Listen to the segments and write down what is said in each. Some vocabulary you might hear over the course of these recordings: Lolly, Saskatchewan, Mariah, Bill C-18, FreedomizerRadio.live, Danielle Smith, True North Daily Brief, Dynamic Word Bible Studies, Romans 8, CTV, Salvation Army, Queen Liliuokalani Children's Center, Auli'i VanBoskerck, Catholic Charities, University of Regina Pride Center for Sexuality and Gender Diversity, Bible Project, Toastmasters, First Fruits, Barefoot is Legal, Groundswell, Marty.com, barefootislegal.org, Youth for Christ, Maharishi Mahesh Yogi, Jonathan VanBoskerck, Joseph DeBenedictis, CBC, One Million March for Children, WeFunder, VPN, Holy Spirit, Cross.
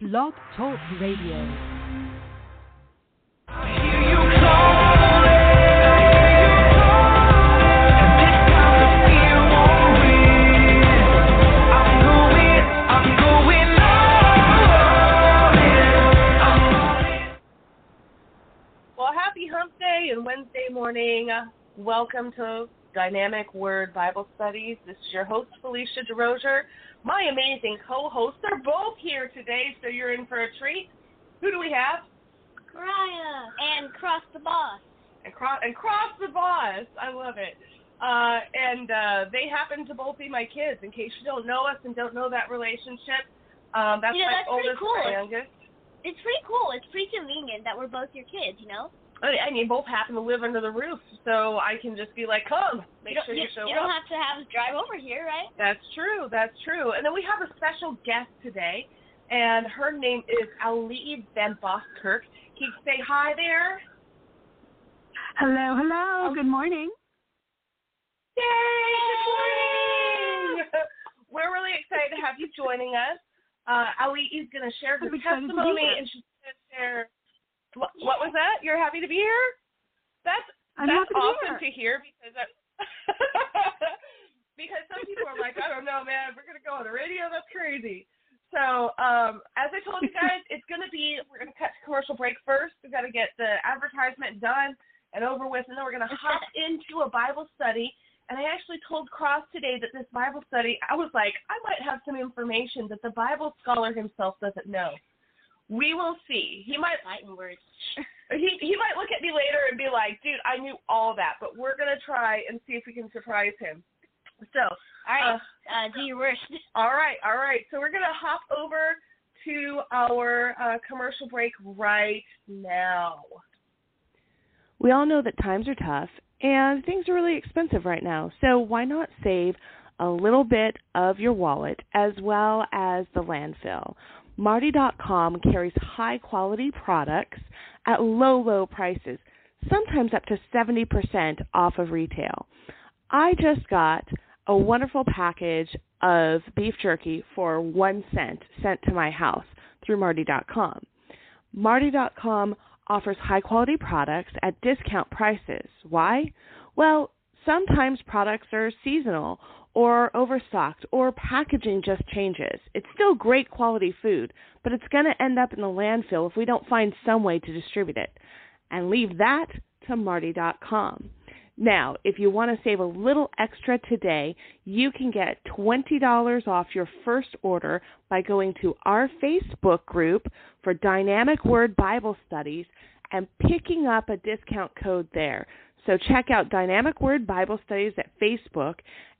Blog Talk Radio. And Wednesday morning, welcome to Dynamic Word Bible Studies. This is your host, Felicia DeRosier. My amazing co-hosts are both here today, so you're in for a treat. Who do we have? Mariah and Cross the Boss. And Cross the Boss. I love it. They happen to both be my kids. In case you don't know us and don't know that relationship, that's my oldest and youngest. It's pretty cool. It's pretty convenient that we're both your kids, you know? I mean, both happen to live under the roof, so I can just be like, come, make sure you show up. You don't have to have us drive over here, right? That's true. And then we have a special guest today, and her name is Auli'i VanBoskerck. Can you say hi there? Hello. Good morning. Yay, good morning. We're really excited to have you joining us. Auli'i is going to share her testimony, and she's going to share... What was that? You're happy to be here? That's awesome to hear because some people are like, I don't know, man, if we're going to go on the radio, that's crazy. So as I told you guys, we're going to cut to commercial break first. We've got to get the advertisement done and over with, and then we're going to hop into a Bible study. And I actually told Cross today that this Bible study, I was like, I might have some information that the Bible scholar himself doesn't know. We will see. He might lighten words. He might look at me later and be like, dude, I knew all that, but we're going to try and see if we can surprise him. So, all right, do your worst. All right. So we're going to hop over to our commercial break right now. We all know that times are tough and things are really expensive right now, so why not save a little bit of your wallet as well as the landfill? Marty.com carries high-quality products at low prices, sometimes up to 70% off of retail. I just got a wonderful package of beef jerky for 1 cent sent to my house through Marty.com. Marty.com offers high-quality products at discount prices. Why? Well, sometimes products are seasonal or overstocked, or packaging just changes. It's still great quality food, but it's going to end up in the landfill if we don't find some way to distribute it. And leave that to Marty.com. Now, if you want to save a little extra today, you can get $20 off your first order by going to our Facebook group for Dynamic Word Bible Studies and picking up a discount code there. So check out Dynamic Word Bible Studies at Facebook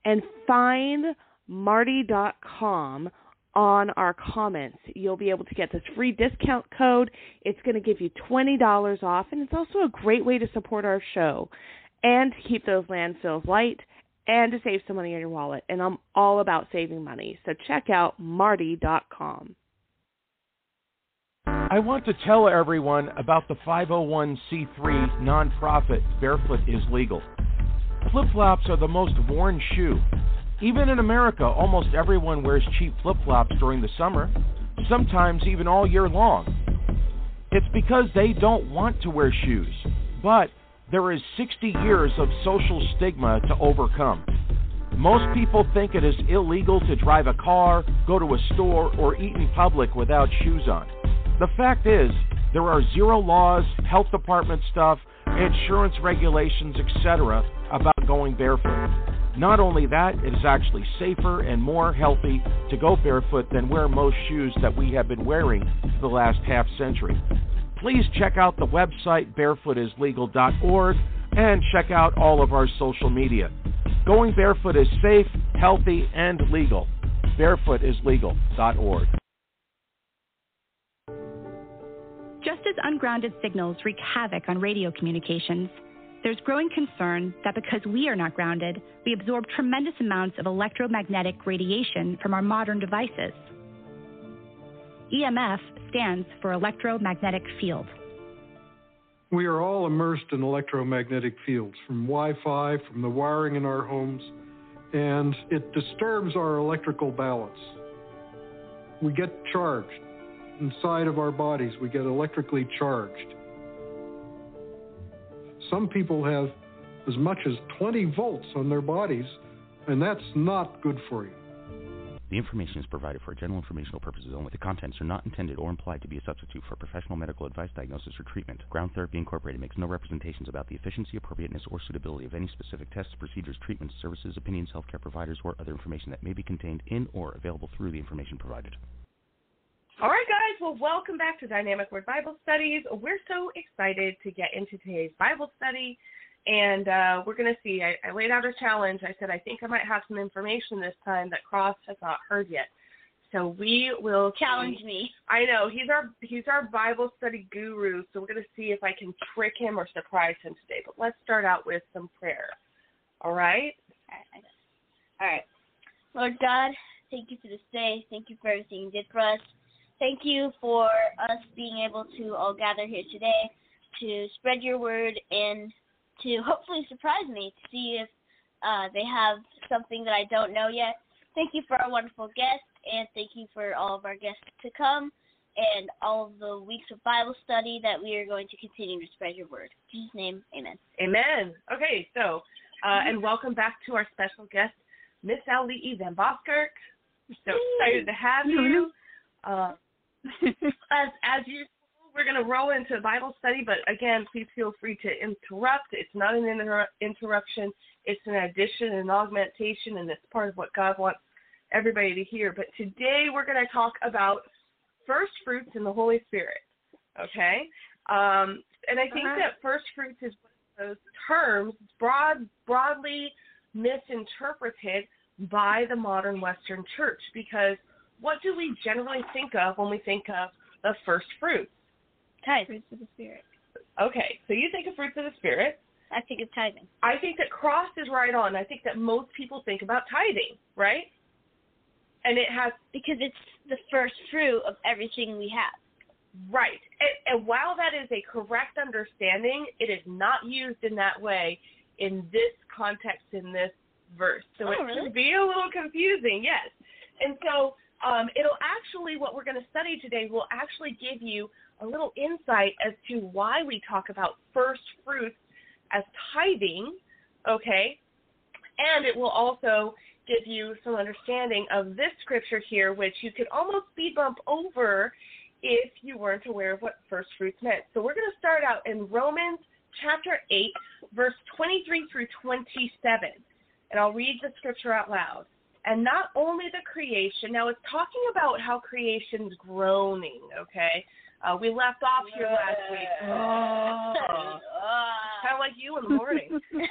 and find Marty.com on our comments. You'll be able to get this free discount code. It's going to give you $20 off, and it's also a great way to support our show and to keep those landfills light and to save some money in your wallet. And I'm all about saving money. So check out Marty.com. I want to tell everyone about the 501c3 nonprofit Barefoot is Legal. Flip-flops are the most worn shoe. Even in America, almost everyone wears cheap flip-flops during the summer, sometimes even all year long. It's because they don't want to wear shoes, but there is 60 years of social stigma to overcome. Most people think it is illegal to drive a car, go to a store, or eat in public without shoes on. The fact is, there are zero laws, health department stuff, insurance regulations, etc. about going barefoot. Not only that, it is actually safer and more healthy to go barefoot than wear most shoes that we have been wearing for the last half century. Please check out the website barefootislegal.org and check out all of our social media. Going barefoot is safe, healthy, and legal. Barefootislegal.org. Just as ungrounded signals wreak havoc on radio communications, there's growing concern that because we are not grounded, we absorb tremendous amounts of electromagnetic radiation from our modern devices. EMF stands for electromagnetic field. We are all immersed in electromagnetic fields, from Wi-Fi, from the wiring in our homes, and it disturbs our electrical balance. We get charged. inside of our bodies. We get electrically charged. Some people have as much as 20 volts on their bodies, and that's not good for you. The information is provided for general informational purposes only. The contents are not intended or implied to be a substitute for professional medical advice, diagnosis, or treatment. Ground Therapy Incorporated makes no representations about the efficiency, appropriateness, or suitability of any specific tests, procedures, treatments, services, opinions, healthcare providers, or other information that may be contained in or available through the information provided. All right, guys. Well, welcome back to Dynamic Word Bible Studies. We're so excited to get into today's Bible study. And we're going to see. I laid out a challenge. I said, I think I might have some information this time that Cross has not heard yet. So we will challenge me. I know he's our Bible study guru. So we're going to see if I can trick him or surprise him today. But let's start out with some prayer. All right. All right. Lord God, thank you for this day. Thank you for everything you did for us. Thank you for us being able to all gather here today to spread your word and to hopefully surprise me to see if they have something that I don't know yet. Thank you for our wonderful guests, and thank you for all of our guests to come and all of the weeks of Bible study that we are going to continue to spread your word. In Jesus' name, amen. Amen. Okay, so, and welcome back to our special guest, Miss Auli'i VanBoskerck. We're so excited to have you. As you we're going to roll into Bible study, but again, please feel free to interrupt. It's not an interruption. It's an addition and augmentation, and it's part of what God wants everybody to hear. But today we're going to talk about first fruits and the Holy Spirit, okay? And I think that first fruits is one of those terms broadly misinterpreted by the modern Western church, because what do we generally think of when we think of the first fruits? Tithe. Fruits of the Spirit. Okay, so you think of fruits of the Spirit. I think of tithing. I think that Cross is right on. I think that most people think about tithing, right? And it has... because it's the first fruit of everything we have. Right. And while that is a correct understanding, it is not used in that way in this context, in this verse. So it can be a little confusing, yes. And so it'll actually, what we're going to study today will actually give you a little insight as to why we talk about first fruits as tithing, okay? And it will also give you some understanding of this scripture here, which you could almost speed bump over if you weren't aware of what first fruits meant. So we're going to start out in Romans chapter 8, verse 23 through 27. And I'll read the scripture out loud. And not only the creation, now it's talking about how creation's groaning, okay? We left off here last week. Kind of like you in the morning. Okay.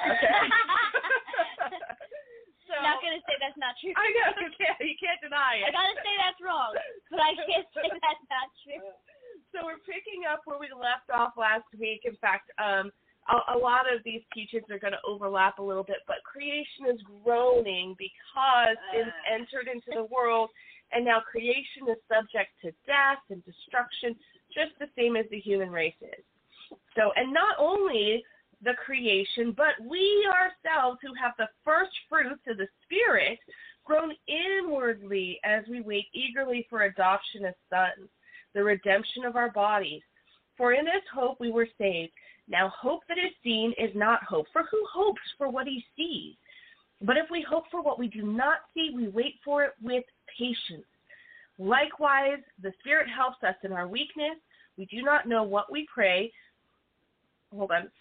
So, not going to say that's not true. I know. You can't deny it. I got to say that's wrong, but I can't say that's not true. So we're picking up where we left off last week. In fact, a lot of these teachings are going to overlap a little bit, but creation is groaning because it's entered into the world, and now creation is subject to death and destruction, just the same as the human race is. So, and not only the creation, but we ourselves who have the first fruits of the Spirit grown inwardly as we wait eagerly for adoption as sons, the redemption of our bodies. For in this hope we were saved. Now hope that is seen is not hope, for who hopes for what he sees? But if we hope for what we do not see, we wait for it with patience. Likewise, the Spirit helps us in our weakness. We do not know what we pray.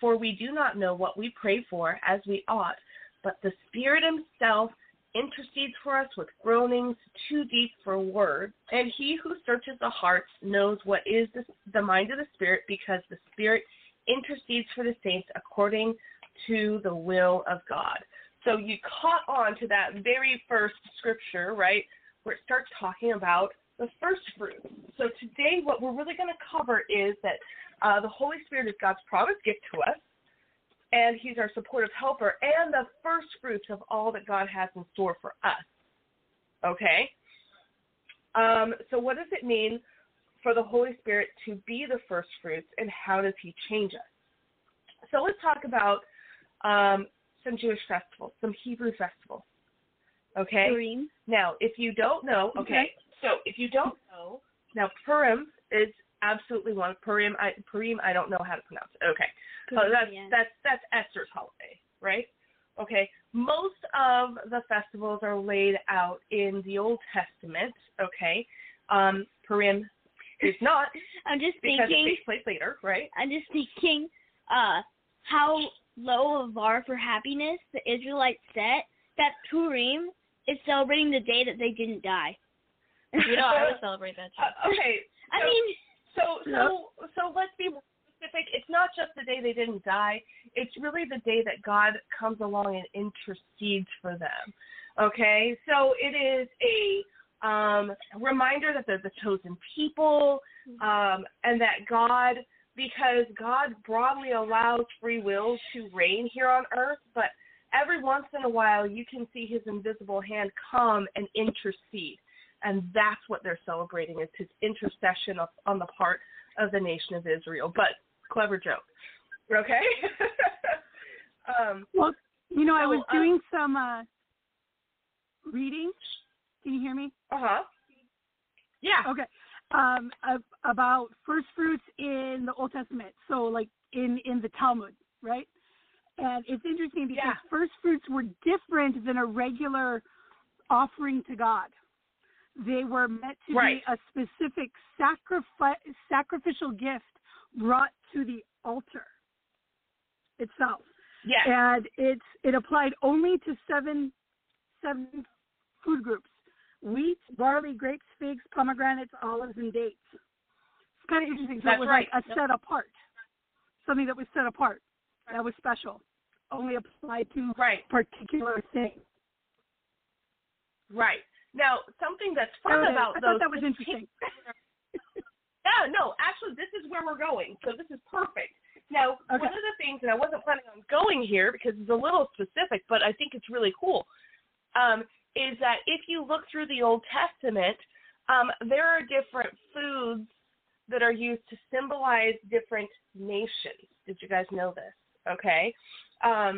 For we do not know what we pray for as we ought, but the Spirit himself intercedes for us with groanings too deep for words. And he who searches the hearts knows what is the mind of the Spirit, because the Spirit intercedes for the saints according to the will of God. So you caught on to that very first scripture, right, where it starts talking about the first fruit. So today what we're really going to cover is that the Holy Spirit is God's promised gift to us, and he's our supportive helper, and the first fruits of all that God has in store for us, okay? So what does it mean for the Holy Spirit to be the first fruits, and how does he change us? So let's talk about some Jewish festivals, some Hebrew festivals, okay? Purim. Now, if you don't know, okay, so if you don't know, Now, Purim is absolutely one. Purim, I don't know how to pronounce it. Okay. So that's Esther's holiday, right? Okay. Most of the festivals are laid out in the Old Testament, okay? Purim is not. I'm just thinking. Because it takes place later, right? I'm just thinking how low a bar for happiness the Israelites set that Purim is celebrating the day that they didn't die. You know, I would celebrate that too. Okay. So let's be more specific. It's not just the day they didn't die. It's really the day that God comes along and intercedes for them. Okay? So it is a reminder that they're the chosen people and that God, because God broadly allows free will to reign here on earth, but every once in a while you can see his invisible hand come and intercede. And that's what they're celebrating, is his intercession on the part of the nation of Israel. But clever joke, okay? Well, you know, so, I was doing some reading. Can you hear me? Uh-huh. Yeah. Okay. About first fruits in the Old Testament, so like in the Talmud, right? And it's interesting because first fruits were different than a regular offering to God. They were meant to be a specific sacrificial gift brought to the altar itself. Yes. And it applied only to seven food groups: wheat, barley, grapes, figs, pomegranates, olives, and dates. It's kind of interesting. So it was set apart, something that was set apart, that was special, only applied to particular things. Right. Now, something that's fun about those. I thought that was interesting. Actually, this is where we're going, so this is perfect. Now, one of the things, and I wasn't planning on going here because it's a little specific, but I think it's really cool, is that if you look through the Old Testament, there are different foods that are used to symbolize different nations. Did you guys know this? Okay. I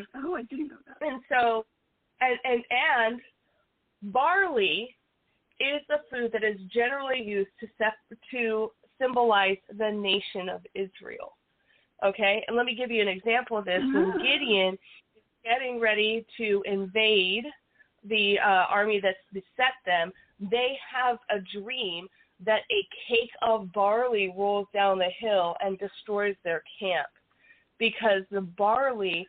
didn't know that. And so, and barley is the food that is generally used to symbolize the nation of Israel. Okay? And let me give you an example of this. When Gideon is getting ready to invade the army that's beset them, they have a dream that a cake of barley rolls down the hill and destroys their camp, because the barley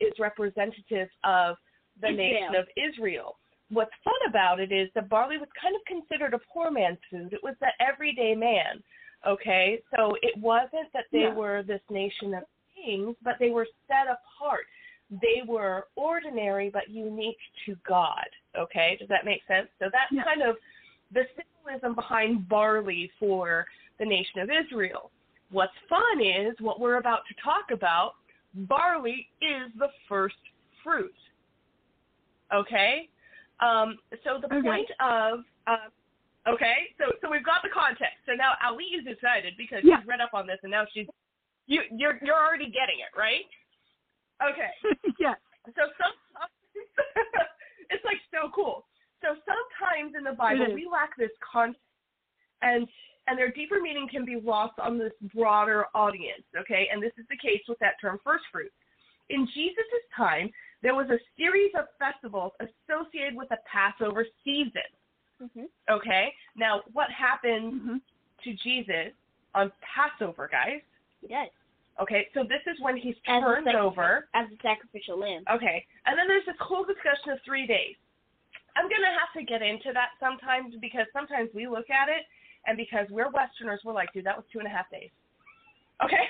is representative of the nation of Israel. What's fun about it is the barley was kind of considered a poor man's food. It was the everyday man, okay? So it wasn't that they were this nation of kings, but they were set apart. They were ordinary but unique to God, okay? Does that make sense? So that's kind of the symbolism behind barley for the nation of Israel. What's fun is what we're about to talk about, barley is the first fruit, okay? So we've got the context. So now Auli'i is excited because she's read up on this, and now she's you're already getting it, right? Okay. Yes. So it's like so cool. So sometimes in the Bible we lack this context, and their deeper meaning can be lost on this broader audience. Okay, and this is the case with that term first fruit. In Jesus' time, there was a series of festivals associated with the Passover season. Mm-hmm. Okay? Now, what happened to Jesus on Passover, guys? Yes. Okay, so this is when he's turned over. As a sacrificial lamb. Okay. And then there's this whole discussion of 3 days. I'm going to have to get into that sometimes, because sometimes we look at it, and because we're Westerners, we're like, dude, that was 2.5 days. Okay?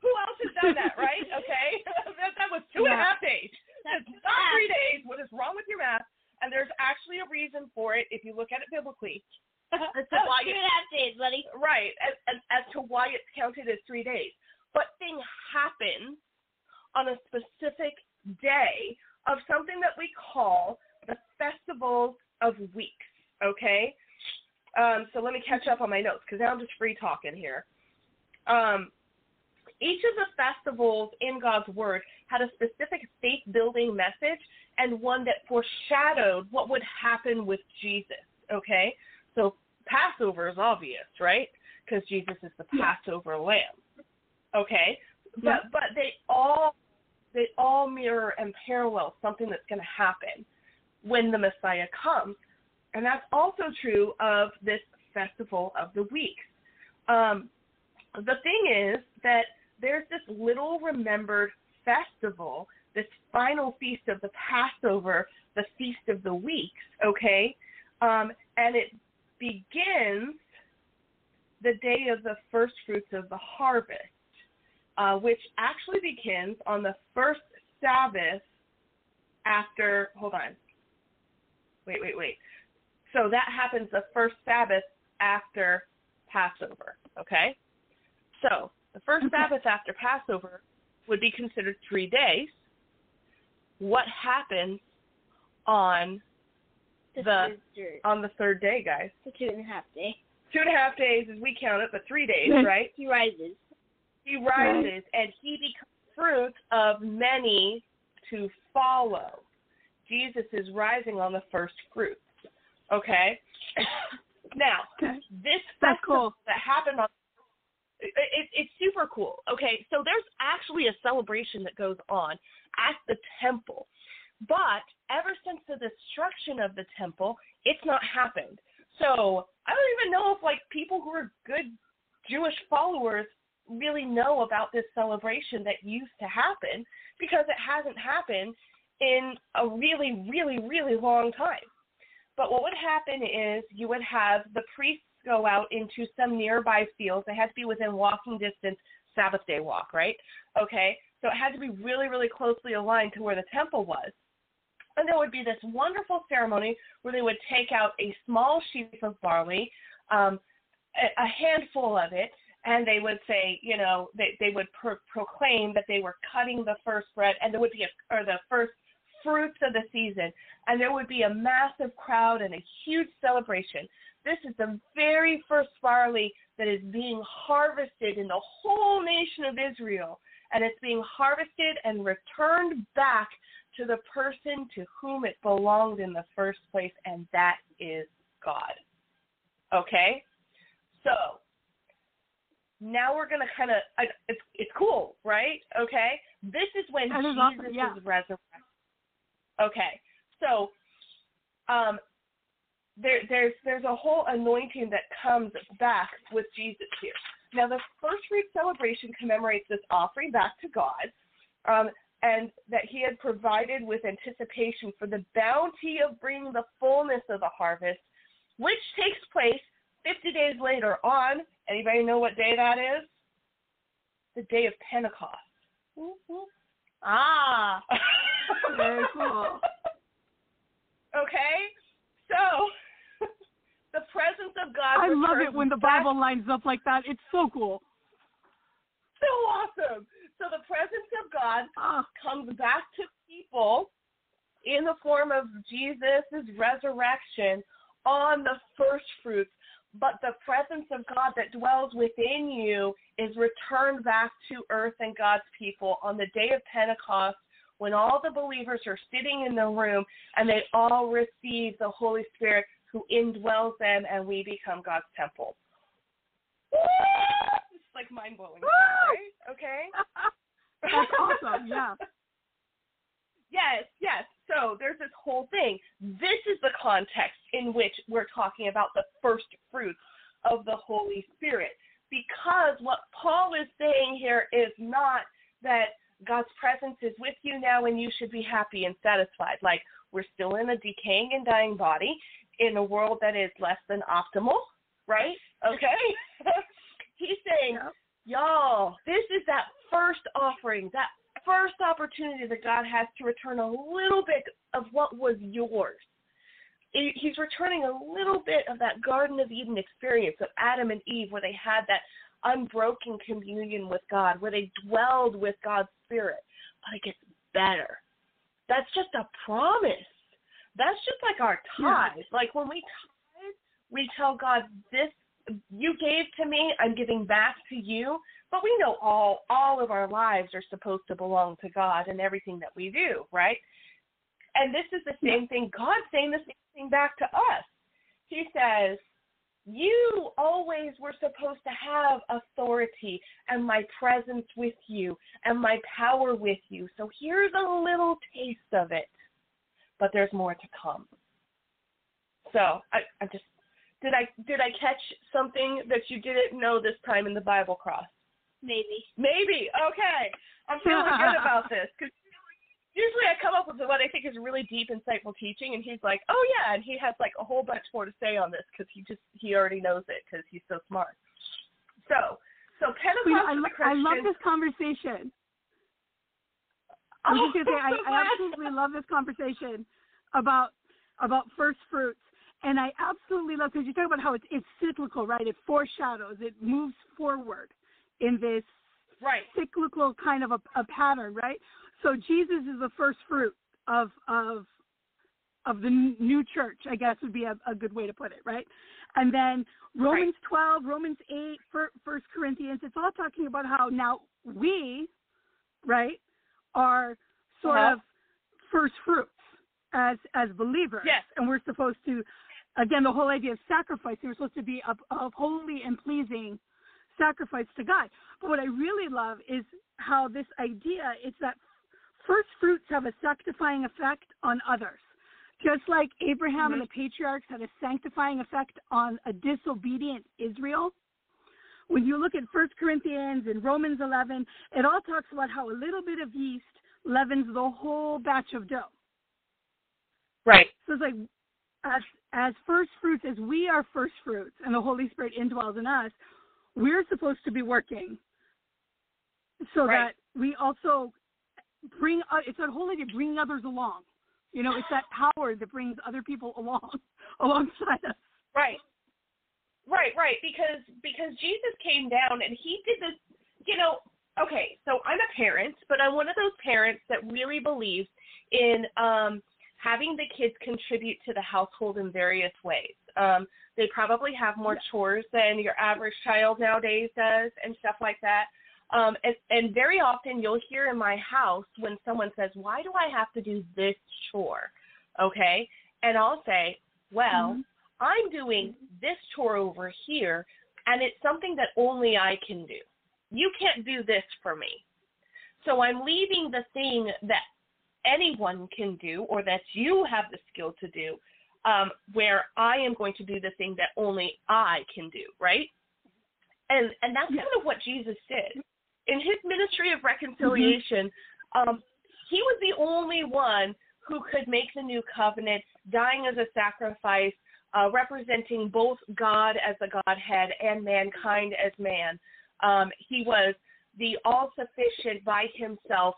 Who else has done that, right? Okay? That was 2.5 days. That's not 3 days. What is wrong with your math? And there's actually a reason for it if you look at it biblically. As to why 2.5 days, buddy. Right. As to why it's counted as 3 days. But thing happens on a specific day of something that we call the Festival of Weeks, okay? So let me catch up on my notes, because now I'm just free talking here. Each of the festivals in God's Word had a specific faith-building message, and one that foreshadowed what would happen with Jesus, okay? So Passover is obvious, right? Because Jesus is the Passover lamb. Okay? But they all mirror and parallel something that's going to happen when the Messiah comes. And that's also true of this Festival of the Weeks. The thing is that there's this little remembered festival, this final feast of the Passover, the Feast of the Weeks, okay? And it begins the day of the first fruits of the harvest, which actually begins on the first Sabbath after, So that happens the first Sabbath after Passover, okay? So the first Sabbath after Passover would be considered 3 days. What happens on the third day, guys? The 2.5 days. 2.5 days as we count it, but 3 days, right? He rises. He rises, and he becomes fruit of many to follow. Jesus is rising on the first fruits. Okay? Now, this festival that happened on it's super cool. Okay, so there's actually a celebration that goes on at the temple. But ever since the destruction of the temple, it's not happened. So I don't even know if, like, people who are good Jewish followers really know about this celebration that used to happen, because it hasn't happened in a really, really, really long time. But what would happen is you would have the priests go out into some nearby fields. They had to be within walking distance, Sabbath day walk, right? Okay, so it had to be really, really closely aligned to where the temple was. And there would be this wonderful ceremony where they would take out a small sheaf of barley, a handful of it, and they would say, you know, they would proclaim that they were cutting the first bread, and there would be the first fruits of the season, and there would be a massive crowd and a huge celebration. This is the very first barley that is being harvested in the whole nation of Israel, and it's being harvested and returned back to the person to whom it belonged in the first place, and that is God. Okay? So, now we're going to kind of, it's cool, right? Okay? This is when Jesus is resurrected. Okay, so there's a whole anointing that comes back with Jesus here. Now, the first fruit celebration commemorates this offering back to God, and that he had provided with anticipation for the bounty of bringing the fullness of the harvest, which takes place 50 days later on. Anybody know what day that is? The day of Pentecost. Mm-hmm. Ah, very cool. Okay, so the presence of God. I love it when the Bible lines up like that. It's so cool. So awesome. So the presence of God comes back to people in the form of Jesus' resurrection on the first fruits, but the presence of God that dwells within you is returned back to earth and God's people on the day of Pentecost, when all the believers are sitting in the room and they all receive the Holy Spirit who indwells them, and we become God's temple. It's like mind-blowing, right? Okay? That's awesome, yeah. Yes, yes. So there's this whole thing. This is the context in which we're talking about the first fruits of the Holy Spirit, because what Paul is saying here is not that God's presence is with you now and you should be happy and satisfied. Like, we're still in a decaying and dying body in a world that is less than optimal, right? Okay? He's saying, y'all, this is that first offering, that first opportunity that God has to return a little bit of what was yours. He's returning a little bit of that Garden of Eden experience of Adam and Eve, where they had that unbroken communion with God, where they dwelled with God's Spirit. But it gets better. That's just a promise. That's just like our tithe. Like, when we tithe, we tell God, this you gave to me, I'm giving back to you. But we know all of our lives are supposed to belong to God and everything that we do, right? And this is the same thing. God's saying the same thing back to us. He says, You always were supposed to have authority and my presence with you and my power with you. So here's a little taste of it, but there's more to come. So I just, did I catch something that you didn't know this time in the Bible, Cross? Maybe. Okay. I'm feeling good about this because usually I come up with what I think is really deep, insightful teaching, and he's like, oh, yeah, and he has, like, a whole bunch more to say on this because he already knows it because he's so smart. So Pentecostal Christians. I love this conversation. I'm just going to say, I absolutely love this conversation about first fruits, and I absolutely love, because you talk about how it's cyclical, right? It foreshadows. It moves forward in this cyclical kind of a pattern, right? So Jesus is the first fruit of the new church, I guess would be a good way to put it, right? And then Romans 12, Romans 8, 1 Corinthians, it's all talking about how now we, right, are sort of first fruits as believers. Yes. And we're supposed to, again, the whole idea of sacrifice, we're supposed to be of holy and pleasing sacrifice to God. But what I really love is how this idea is that first fruits have a sanctifying effect on others. Just like Abraham and the patriarchs had a sanctifying effect on a disobedient Israel, when you look at 1 Corinthians and Romans 11, it all talks about how a little bit of yeast leavens the whole batch of dough. Right. So it's like, as first fruits, as we are first fruits and the Holy Spirit indwells in us, we're supposed to be working so that we also bring, it's that whole idea of bringing others along. You know, it's that power that brings other people alongside us. Right. Because Jesus came down and he did this, you know, okay, so I'm a parent, but I'm one of those parents that really believes in having the kids contribute to the household in various ways. They probably have more chores than your average child nowadays does and stuff like that. And very often you'll hear in my house when someone says, why do I have to do this chore? Okay. And I'll say, well, I'm doing this chore over here, and it's something that only I can do. You can't do this for me. So I'm leaving the thing that anyone can do or that you have the skill to do, where I am going to do the thing that only I can do, right? And that's kind of what Jesus did. In his ministry of reconciliation, he was the only one who could make the new covenant, dying as a sacrifice, representing both God as the Godhead and mankind as man. He was the all-sufficient by himself,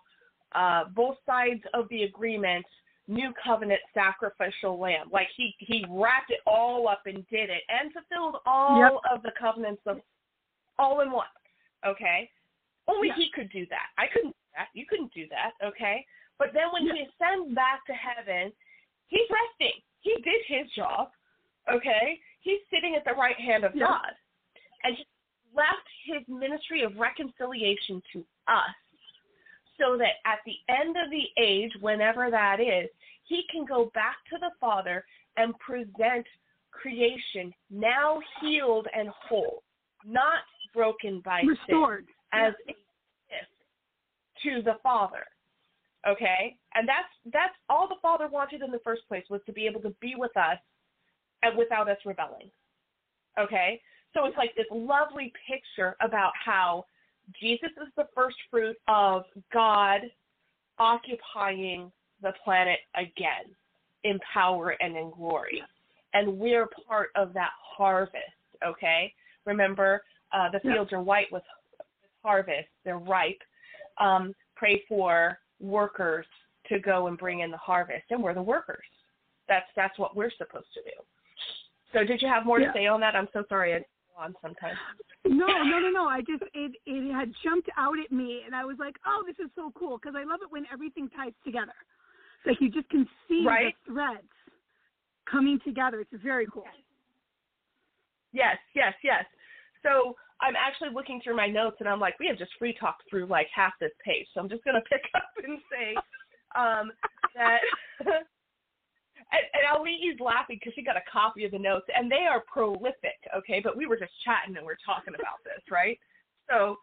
both sides of the agreement, new covenant sacrificial lamb. Like he wrapped it all up and did it and fulfilled all of the covenants of all in one. Okay? Only he could do that. I couldn't do that. You couldn't do that. Okay? But then when he ascends back to heaven, he's resting. He did his job. Okay? He's sitting at the right hand of God. And he left his ministry of reconciliation to us so that at the end of the age, whenever that is, he can go back to the Father and present creation now healed and whole, not broken by restored sin, as a gift to the Father. Okay? And that's all the Father wanted in the first place, was to be able to be with us and without us rebelling. Okay? So it's like this lovely picture about how Jesus is the first fruit of God occupying the planet again in power and in glory. And we're part of that harvest, okay? Remember, the fields are white with harvest. They're ripe. Pray for workers to go and bring in the harvest, and we're the workers. That's what we're supposed to do. So did you have more to say on that? I'm so sorry I go on sometimes. No. I just, it had jumped out at me, and I was like, oh, this is so cool, because I love it when everything ties together. It's like you just can see the threads coming together. It's very cool. Yes. So I'm actually looking through my notes, and I'm like, we have just free talked through like half this page. So I'm just going to pick up and say that And Auli'i's laughing because she got a copy of the notes, and they are prolific, okay? But we were just chatting and we were talking about this, right? So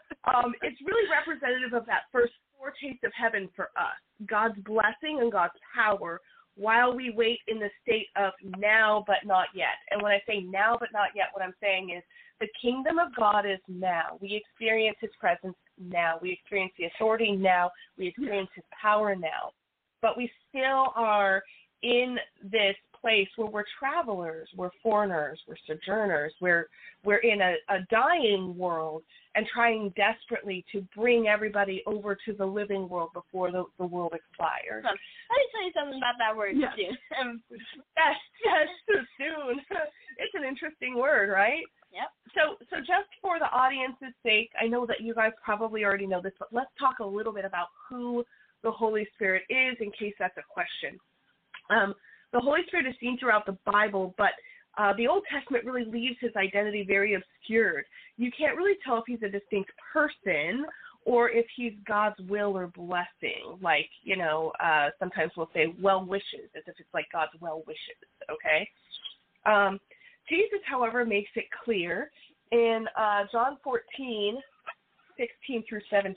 it's really representative of that first foretaste of heaven for us, God's blessing and God's power while we wait in the state of now but not yet. And when I say now but not yet, what I'm saying is the kingdom of God is now. We experience his presence now. We experience the authority now. We experience his power now. But we still are in this place where we're travelers, we're foreigners, we're sojourners, we're in a dying world and trying desperately to bring everybody over to the living world before the world expires. Let me tell you something about that word, yes. Soon. Yes, soon. It's an interesting word, right? Yep. So just for the audience's sake, I know that you guys probably already know this, but let's talk a little bit about who the Holy Spirit is in case that's a question. The Holy Spirit is seen throughout the Bible, but the Old Testament really leaves his identity very obscured. You can't really tell if he's a distinct person or if he's God's will or blessing. Like, sometimes we'll say well wishes as if it's like God's well wishes, okay? Jesus, however, makes it clear in John 14:16-17.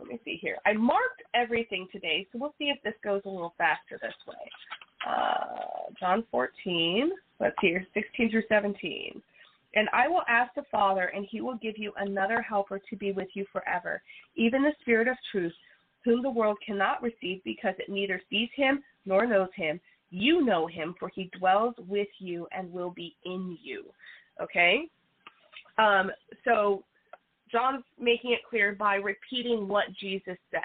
Let me see here. I marked everything today, so we'll see if this goes a little faster this way. John 14, let's see here, 16-17. And I will ask the Father, and he will give you another helper to be with you forever, even the Spirit of truth, whom the world cannot receive because it neither sees him nor knows him. You know him, for he dwells with you and will be in you. Okay? So John's making it clear by repeating what Jesus said.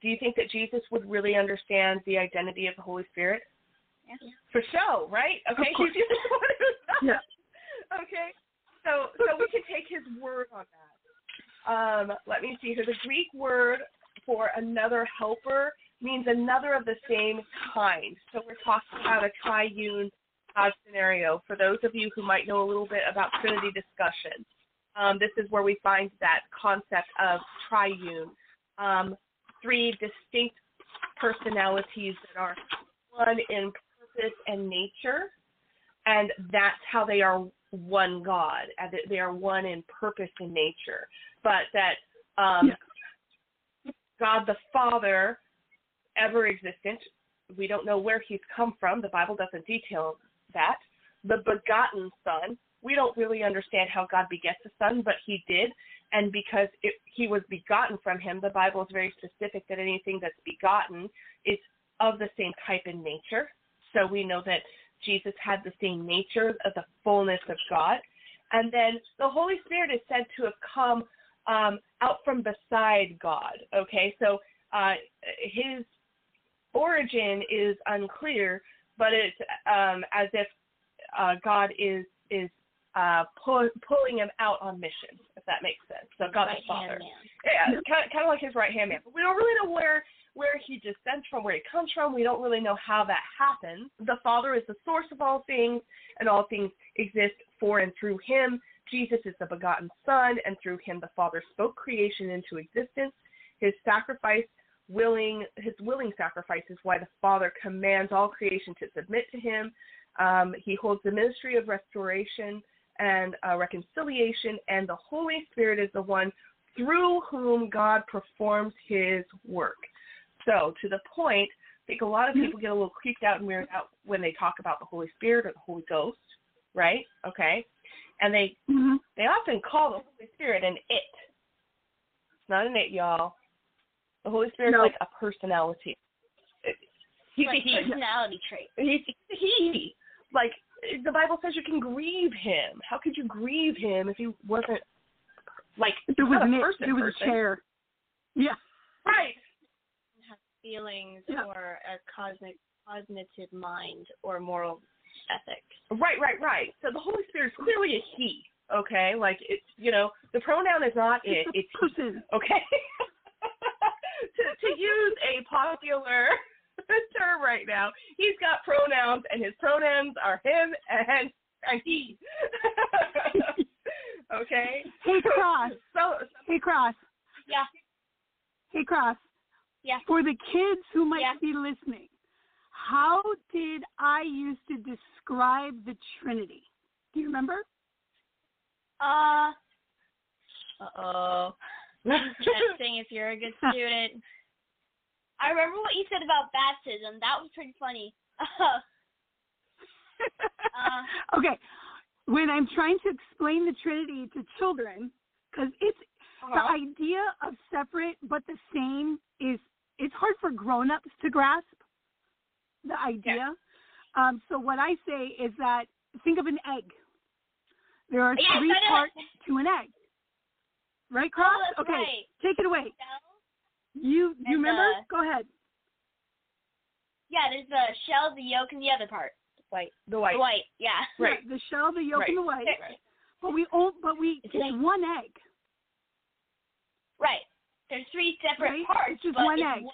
Do you think that Jesus would really understand the identity of the Holy Spirit? Yes. For sure, right? Okay. Yes. Okay. So we can take his word on that. Let me see here. The Greek word for another helper means another of the same kind. So we're talking about a triune God scenario. For those of you who might know a little bit about Trinity discussion, this is where we find that concept of triune. Three distinct personalities that are one in purpose and nature, and that's how they are one God. They are one in purpose and nature, but that God the Father, ever-existent, we don't know where he's come from. The Bible doesn't detail that. The begotten Son, we don't really understand how God begets the Son, but he did. And because he was begotten from him, the Bible is very specific that anything that's begotten is of the same type in nature. So we know that Jesus had the same nature of the fullness of God. And then the Holy Spirit is said to have come out from beside God. Okay, so his origin is unclear, but it's as if God is pulling him out on mission, if that makes sense. So God the Father. Yeah, kind of like his right-hand man. But we don't really know where he descends from, where he comes from. We don't really know how that happens. The Father is the source of all things, and all things exist for and through him. Jesus is the begotten Son, and through him the Father spoke creation into existence. His willing sacrifice is why the Father commands all creation to submit to him. He holds the ministry of restoration and reconciliation, and the Holy Spirit is the one through whom God performs his work. So, to the point, I think a lot of people get a little creeped out and weirded out when they talk about the Holy Spirit or the Holy Ghost, right? Okay. And they often call the Holy Spirit an it. It's not an it, y'all. The Holy Spirit is like a personality. He's like a personality trait. He. Like, the Bible says you can grieve him. How could you grieve him if he wasn't, like, it was a chair. Yeah. Right. Have feelings or a cognitive mind or moral ethics. Right. So the Holy Spirit is clearly a he, okay? Like, it's, the pronoun is not it, it's he, okay? to use a popular term right now, he's got pronouns, and his pronouns are him and he. Okay? Hey, Cross. Yeah. Hey, Cross. Yeah. For the kids who might be listening, how did I used to describe the Trinity? Do you remember? Testing if you're a good student. I remember what you said about baptism. That was pretty funny. Okay. When I'm trying to explain the Trinity to children, because it's the idea of separate but the same is it's hard for grown-ups to grasp the idea. Yeah. So what I say is that think of an egg. There are three parts to an egg. Right, Cross? Oh, okay, right. Take it away. You remember? Go ahead. Yeah, there's the shell, the yolk, and the other part. The white. The white, yeah. Right. The shell, the yolk, and the white. Right. But it's one egg. Right. There's three separate parts, it's just one egg.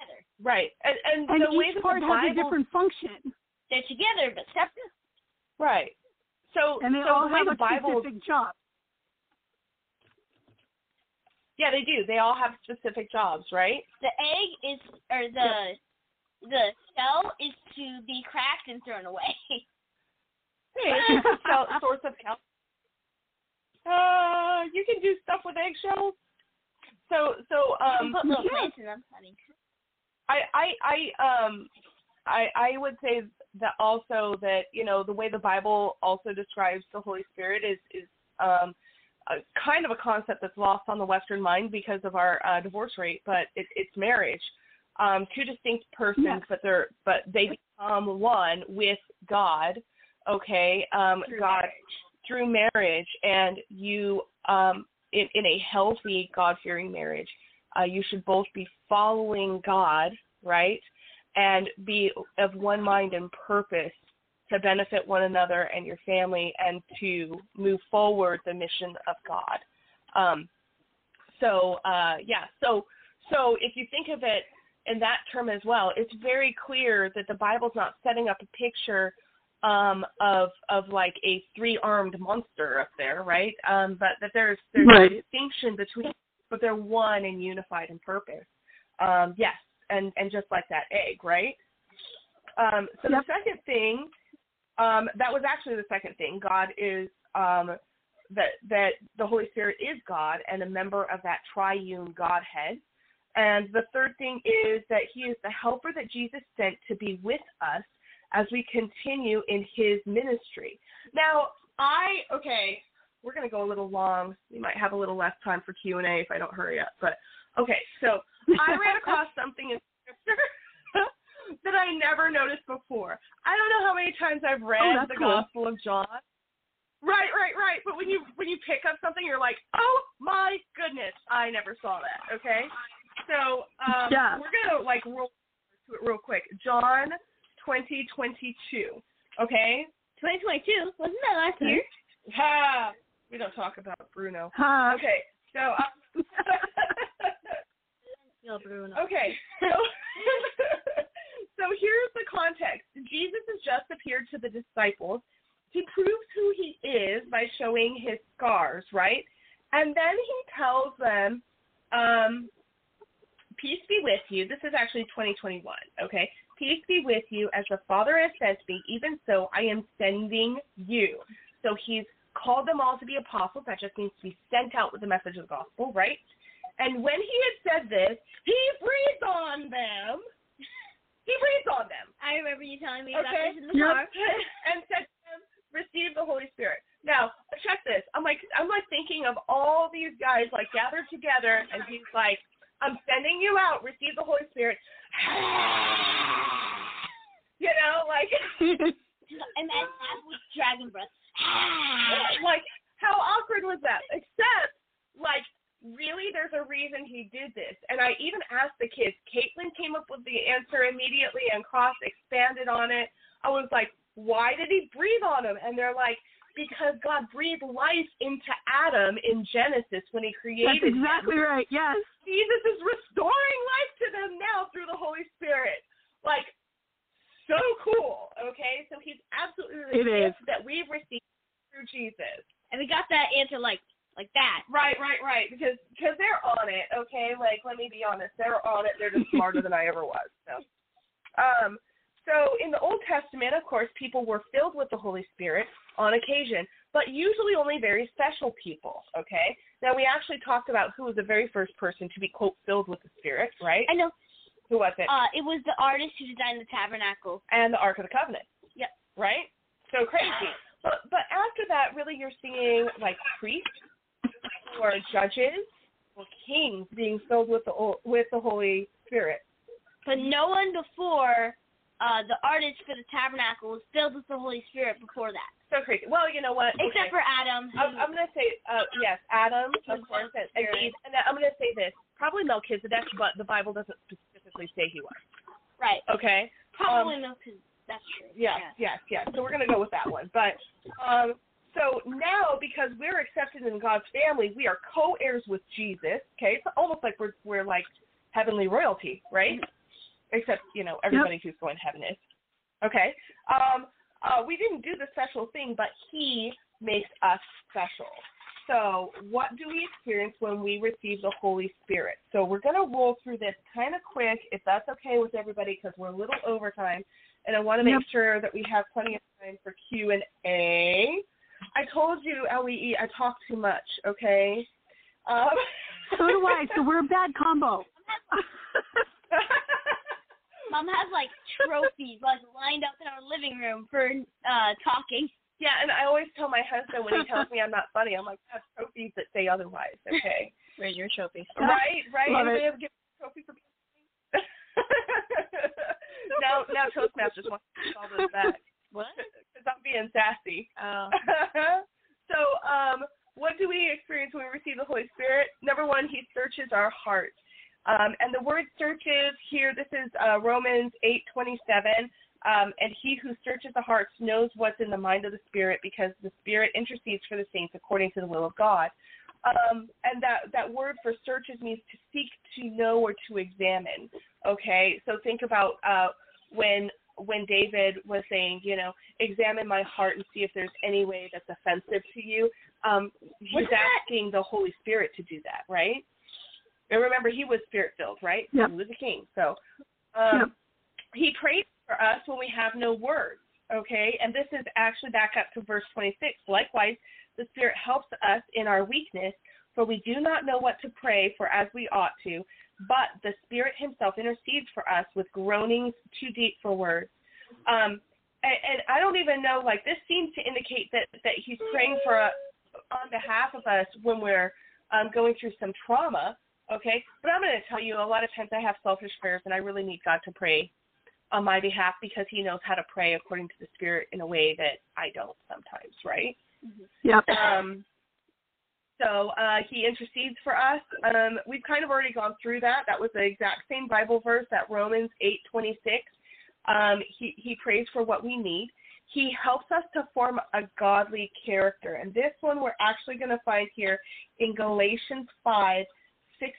Together. Right. And the each part has a different function. They're together, but separate. Right. So they all have a specific job. Yeah, they do. They all have specific jobs, right? The shell is to be cracked and thrown away. It's a source of health. You can do stuff with eggshells. So put little plants in them. I would say that also that, you know, the way the Bible also describes the Holy Spirit is kind of a concept that's lost on the Western mind because of our divorce rate, but it's marriage. Two distinct persons, but they become one with God. Okay, through marriage, and you in a healthy, God-fearing marriage, you should both be following God, right, and be of one mind and purpose to benefit one another and your family, and to move forward the mission of God. So if you think of it in that term as well, it's very clear that the Bible's not setting up a picture of like a three-armed monster up there, right? But that there's a distinction between, but they're one and unified in purpose. Yes, and just like that egg, right? The second thing. That was actually the second thing. God is that the Holy Spirit is God and a member of that triune Godhead. And the third thing is that he is the helper that Jesus sent to be with us as we continue in his ministry. Now, we're going to go a little long. We might have a little less time for Q&A if I don't hurry up. But, okay, so I ran across something in Scripture that I never noticed before. I don't know how many times I've read Gospel of John. Right. But when you pick up something, you're like, oh my goodness, I never saw that. Okay, so we're gonna roll to it real quick. John 20:22. Okay, 2022 wasn't that last year? Ha! We don't talk about Bruno. Huh. Okay, so. No, Bruno. Okay. So here's the context. Jesus has just appeared to the disciples. He proves who he is by showing his scars, right? And then he tells them, peace be with you. This is actually 2021, okay? Peace be with you. As the Father has sent me, even so I am sending you. So he's called them all to be apostles. That just means to be sent out with the message of the gospel, right? And when he had said this, he breathed on them. He breathed on them. I remember you telling me about this in the car. And said to them, receive the Holy Spirit. Now, check this. I'm thinking of all these guys gathered together, and he's like, I'm sending you out, receive the Holy Spirit. You know, and that was dragon breath. How awkward was that? Except, really, there's a reason he did this. And I even asked the kids. Caitlin came up with the answer immediately, and Cross expanded on it. I was like, why did he breathe on him? And they're like, because God breathed life into Adam in Genesis when he created him. That's exactly right, yes. Jesus is restoring life to them now through the Holy Spirit. So cool, okay? So he's absolutely the gift that we've received through Jesus. And we got that answer that. Right. Because they're on it, okay? Let me be honest. They're on it. They're just smarter than I ever was. So. So in the Old Testament, of course, people were filled with the Holy Spirit on occasion, but usually only very special people, okay? Now, we actually talked about who was the very first person to be, quote, filled with the Spirit, right? I know. Who was it? It was the artist who designed the tabernacle. And the Ark of the Covenant. Yep. Right? So crazy. But after that, really, you're seeing, like, priests or judges or kings being filled with the Holy Spirit. But no one before... the artist for the tabernacle was filled with the Holy Spirit before that. So crazy. Well, you know what? Okay. Except for Adam. I'm going to say, yes, Adam, of course, and Eve. And I'm going to say this. Probably Melchizedek, but the Bible doesn't specifically say he was. Right. Okay? Probably Melchizedek. That's true. Yes. So we're going to go with that one. But so now, because we're accepted in God's family, we are co-heirs with Jesus. Okay? It's almost like we're like heavenly royalty, right? Except, you know, everybody who's going to heaven is. Okay. We didn't do the special thing, but he makes us special. So what do we experience when we receive the Holy Spirit? So we're going to roll through this kind of quick, if that's okay with everybody, because we're a little over time, and I want to make sure that we have plenty of time for Q&A. I told you, Auli'i, I talk too much, okay? So do I. So we're a bad combo. Mom has, like, trophies, like, lined up in our living room for talking. Yeah, and I always tell my husband when he tells me I'm not funny, I'm like, I have trophies that say otherwise, okay? Where's your trophy? Right. Anybody ever give me a trophy for being funny? Now Toastmasters wants to call those back. What? Because I'm being sassy. Oh. So what do we experience when we receive the Holy Spirit? Number one, he searches our hearts. And the word searches here, this is Romans 8:27, and he who searches the hearts knows what's in the mind of the Spirit, because the Spirit intercedes for the saints according to the will of God. And that word for searches means to seek, to know, or to examine, okay? So think about when David was saying, you know, examine my heart and see if there's any way that's offensive to you. He's asking the Holy Spirit to do that, right? And remember, he was spirit-filled, right? Yep. He was a king. So he prays for us when we have no words, okay? And this is actually back up to verse 26. Likewise, the Spirit helps us in our weakness, for we do not know what to pray for as we ought to, but the Spirit himself intercedes for us with groanings too deep for words. And I don't even know, like, this seems to indicate that he's praying for us on behalf of us when we're going through some trauma. Okay, but I'm going to tell you, a lot of times I have selfish prayers, and I really need God to pray on my behalf, because he knows how to pray according to the Spirit in a way that I don't sometimes, right? Mm-hmm. Yep. So he intercedes for us. We've kind of already gone through that. That was the exact same Bible verse, that Romans 8:26. He prays for what we need. He helps us to form a godly character. And this one we're actually going to find here in Galatians 5.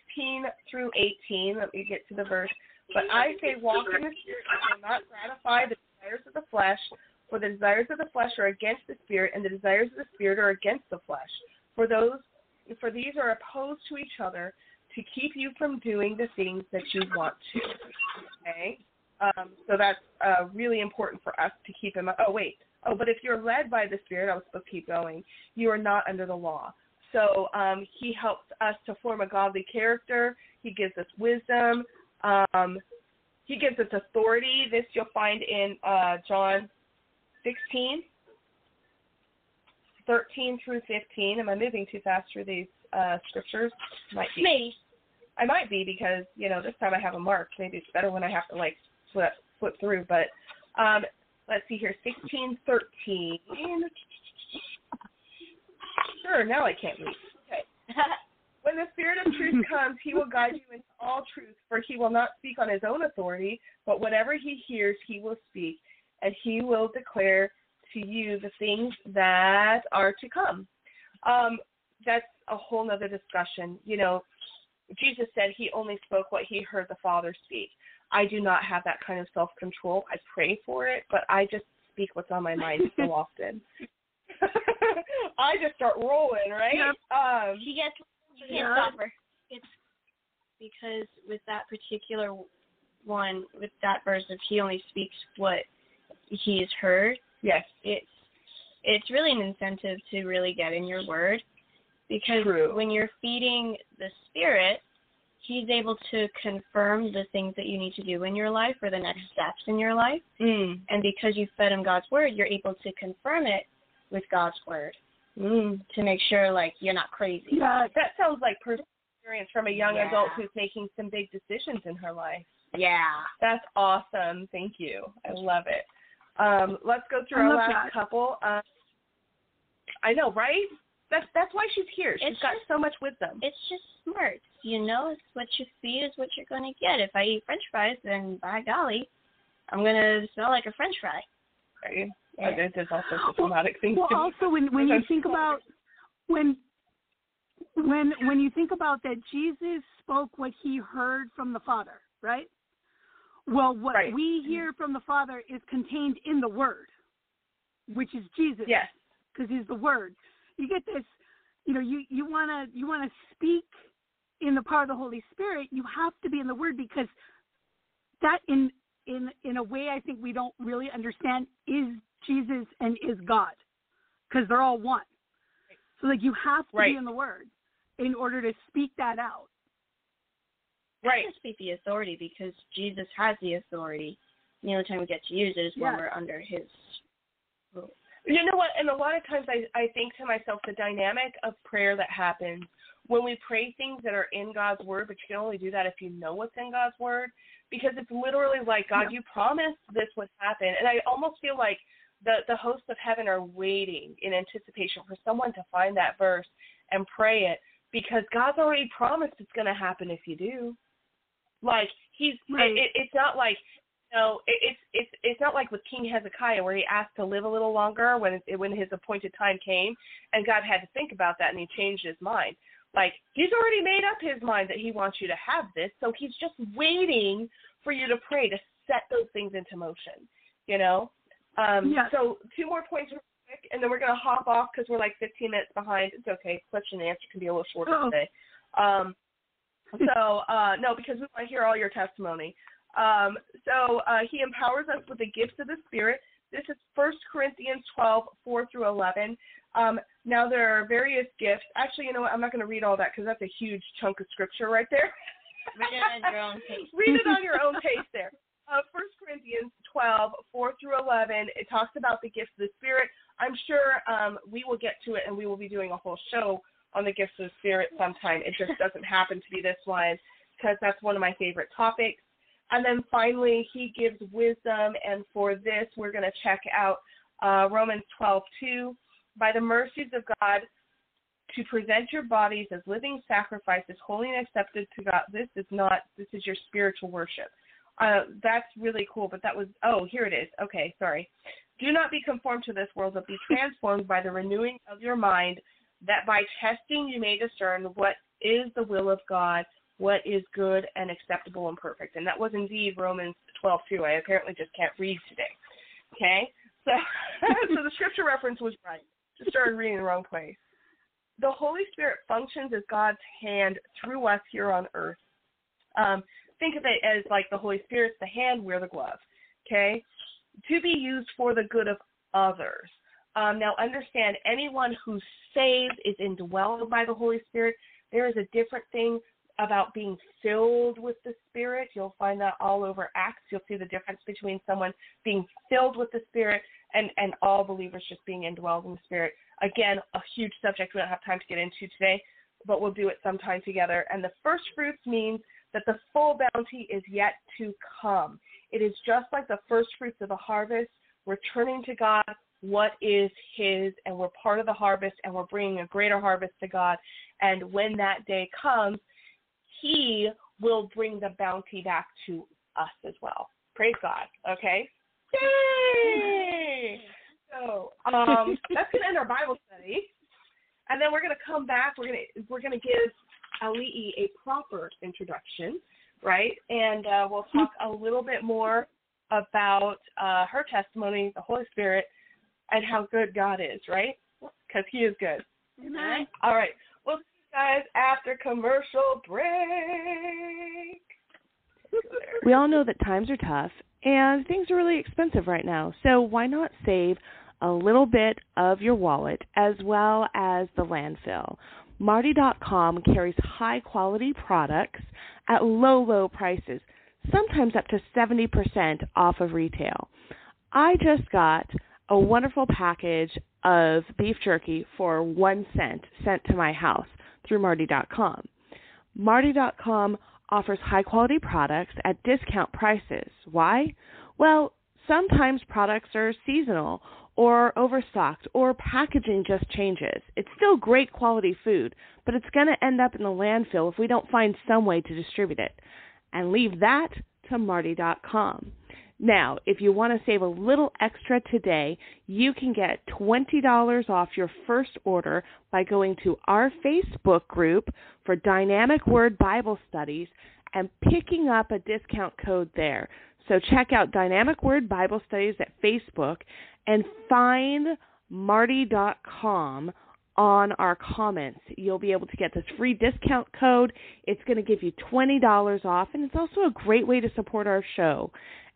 16 through 18, let me get to the verse. But I say, walk in the Spirit, and will not gratify the desires of the flesh, for the desires of the flesh are against the Spirit, and the desires of the Spirit are against the flesh. For these are opposed to each other, to keep you from doing the things that you want to. Okay? So that's really important for us to keep in mind. But if you're led by the Spirit, I was supposed to keep going, you are not under the law. So he helps us to form a godly character. He gives us wisdom. He gives us authority. This you'll find in John 16:13 through 15. Am I moving too fast through these scriptures? Might be. Maybe. I might be, because, you know, this time I have a mark. Maybe it's better when I have to, like, flip through. But let's see here, 16:13. Sure, now I can't read. Okay. When the Spirit of truth comes, he will guide you into all truth, for he will not speak on his own authority, but whatever he hears, he will speak, and he will declare to you the things that are to come. That's a whole other discussion. You know, Jesus said he only spoke what he heard the Father speak. I do not have that kind of self-control. I pray for it, but I just speak what's on my mind so often. I just start rolling, right? Yep. She gets, you can't stop her. It's because with that particular one with that verse of he only speaks what he's heard. Yes. It's really an incentive to really get in your word, because when you're feeding the Spirit, he's able to confirm the things that you need to do in your life or the next steps in your life. Mm. And because you fed him God's word, you're able to confirm it with God's word to make sure, like, you're not crazy. Yeah, that sounds like personal experience from a young adult who's making some big decisions in her life. Yeah. That's awesome. Thank you. I love it. Let's go through our last couple. I know, right? That's why she's here. She's got so much wisdom. It's just smart. You know, it's what you feed is what you're going to get. If I eat french fries, then by golly, I'm going to smell like a french fry. Right. Yeah. Oh, there's also systematic things. Well, also when you think about when you think about that, Jesus spoke what he heard from the Father, right? Well, what we hear from the Father is contained in the Word, which is Jesus. Yes. Because he's the Word. You get this, you know, you wanna speak in the power of the Holy Spirit, you have to be in the Word, because that in a way I think we don't really understand is Jesus and is God, because they're all one. So, like, you have to be in the Word in order to speak that out. Right. Just speak the authority, because Jesus has the authority. The only time we get to use it is when we're under his rule. You know what? And a lot of times I think to myself, the dynamic of prayer that happens when we pray things that are in God's word, but you can only do that if you know what's in God's word, because it's literally like, God, you promised this would happen. And I almost feel like the hosts of heaven are waiting in anticipation for someone to find that verse and pray it, because God's already promised it's going to happen if you do. Like, he's it's not like, you know, it's not like with King Hezekiah, where he asked to live a little longer when his appointed time came, and God had to think about that and he changed his mind. Like, he's already made up his mind that he wants you to have this, so he's just waiting for you to pray to set those things into motion, you know? So 2 more points real quick, and then we're going to hop off because we're like 15 minutes behind. It's okay. Question and answer can be a little shorter today. Because we want to hear all your testimony. He empowers us with the gifts of the Spirit. This is 1 Corinthians 12, 4 through 11. Now there are various gifts. Actually, you know what? I'm not going to read all that because that's a huge chunk of scripture right there. Read it on your own pace. Read it on your own pace there. 1 Corinthians 12, 4 through 11, it talks about the gifts of the Spirit. I'm sure we will get to it, and we will be doing a whole show on the gifts of the Spirit sometime. It just doesn't happen to be this one, because that's one of my favorite topics. And then finally, he gives wisdom, and for this, we're going to check out Romans 12:2. By the mercies of God, to present your bodies as living sacrifices, holy and accepted to God. This is your spiritual worship. That's really cool, but that was, here it is. Okay, sorry. Do not be conformed to this world, but be transformed by the renewing of your mind, that by testing you may discern what is the will of God, what is good and acceptable and perfect. And that was indeed Romans 12:2. I apparently just can't read today. Okay? So, the scripture reference was right. Just started reading the wrong place. The Holy Spirit functions as God's hand through us here on earth. Think of it as like the Holy Spirit's the hand, we're the glove, okay? To be used for the good of others. Now understand, anyone who's saved is indwelled by the Holy Spirit. There is a different thing about being filled with the Spirit. You'll find that all over Acts. You'll see the difference between someone being filled with the Spirit and all believers just being indwelled in the Spirit. Again, a huge subject we don't have time to get into today, but we'll do it sometime together. And the first fruits means that the full bounty is yet to come. It is just like the first fruits of the harvest, returning to God what is his, and we're part of the harvest, and we're bringing a greater harvest to God. And when that day comes, he will bring the bounty back to us as well. Praise God, okay? Yay! So that's going to end our Bible study. And then we're going to come back. We're going to give Auli'i a proper introduction, right? And we'll talk a little bit more about her testimony, the Holy Spirit, and how good God is, right? Because he is good. Amen. All right. We'll see you guys after commercial break. We all know that times are tough and things are really expensive right now, so why not save a little bit of your wallet as well as the landfill? Marty.com carries high-quality products at low, low prices, sometimes up to 70% off of retail. I just got a wonderful package of beef jerky for 1 cent sent to my house through Marty.com. Marty.com offers high-quality products at discount prices. Why? Well, sometimes products are seasonal or overstocked or packaging just changes. It's still great quality food, but it's going to end up in the landfill if we don't find some way to distribute it. And leave that to Marty.com. Now, if you want to save a little extra today, you can get $20 off your first order by going to our Facebook group for Dynamic Word Bible Studies and picking up a discount code there. So check out Dynamic Word Bible Studies at Facebook and find Marty.com on our comments. You'll be able to get this free discount code. It's going to give you $20 off, and it's also a great way to support our show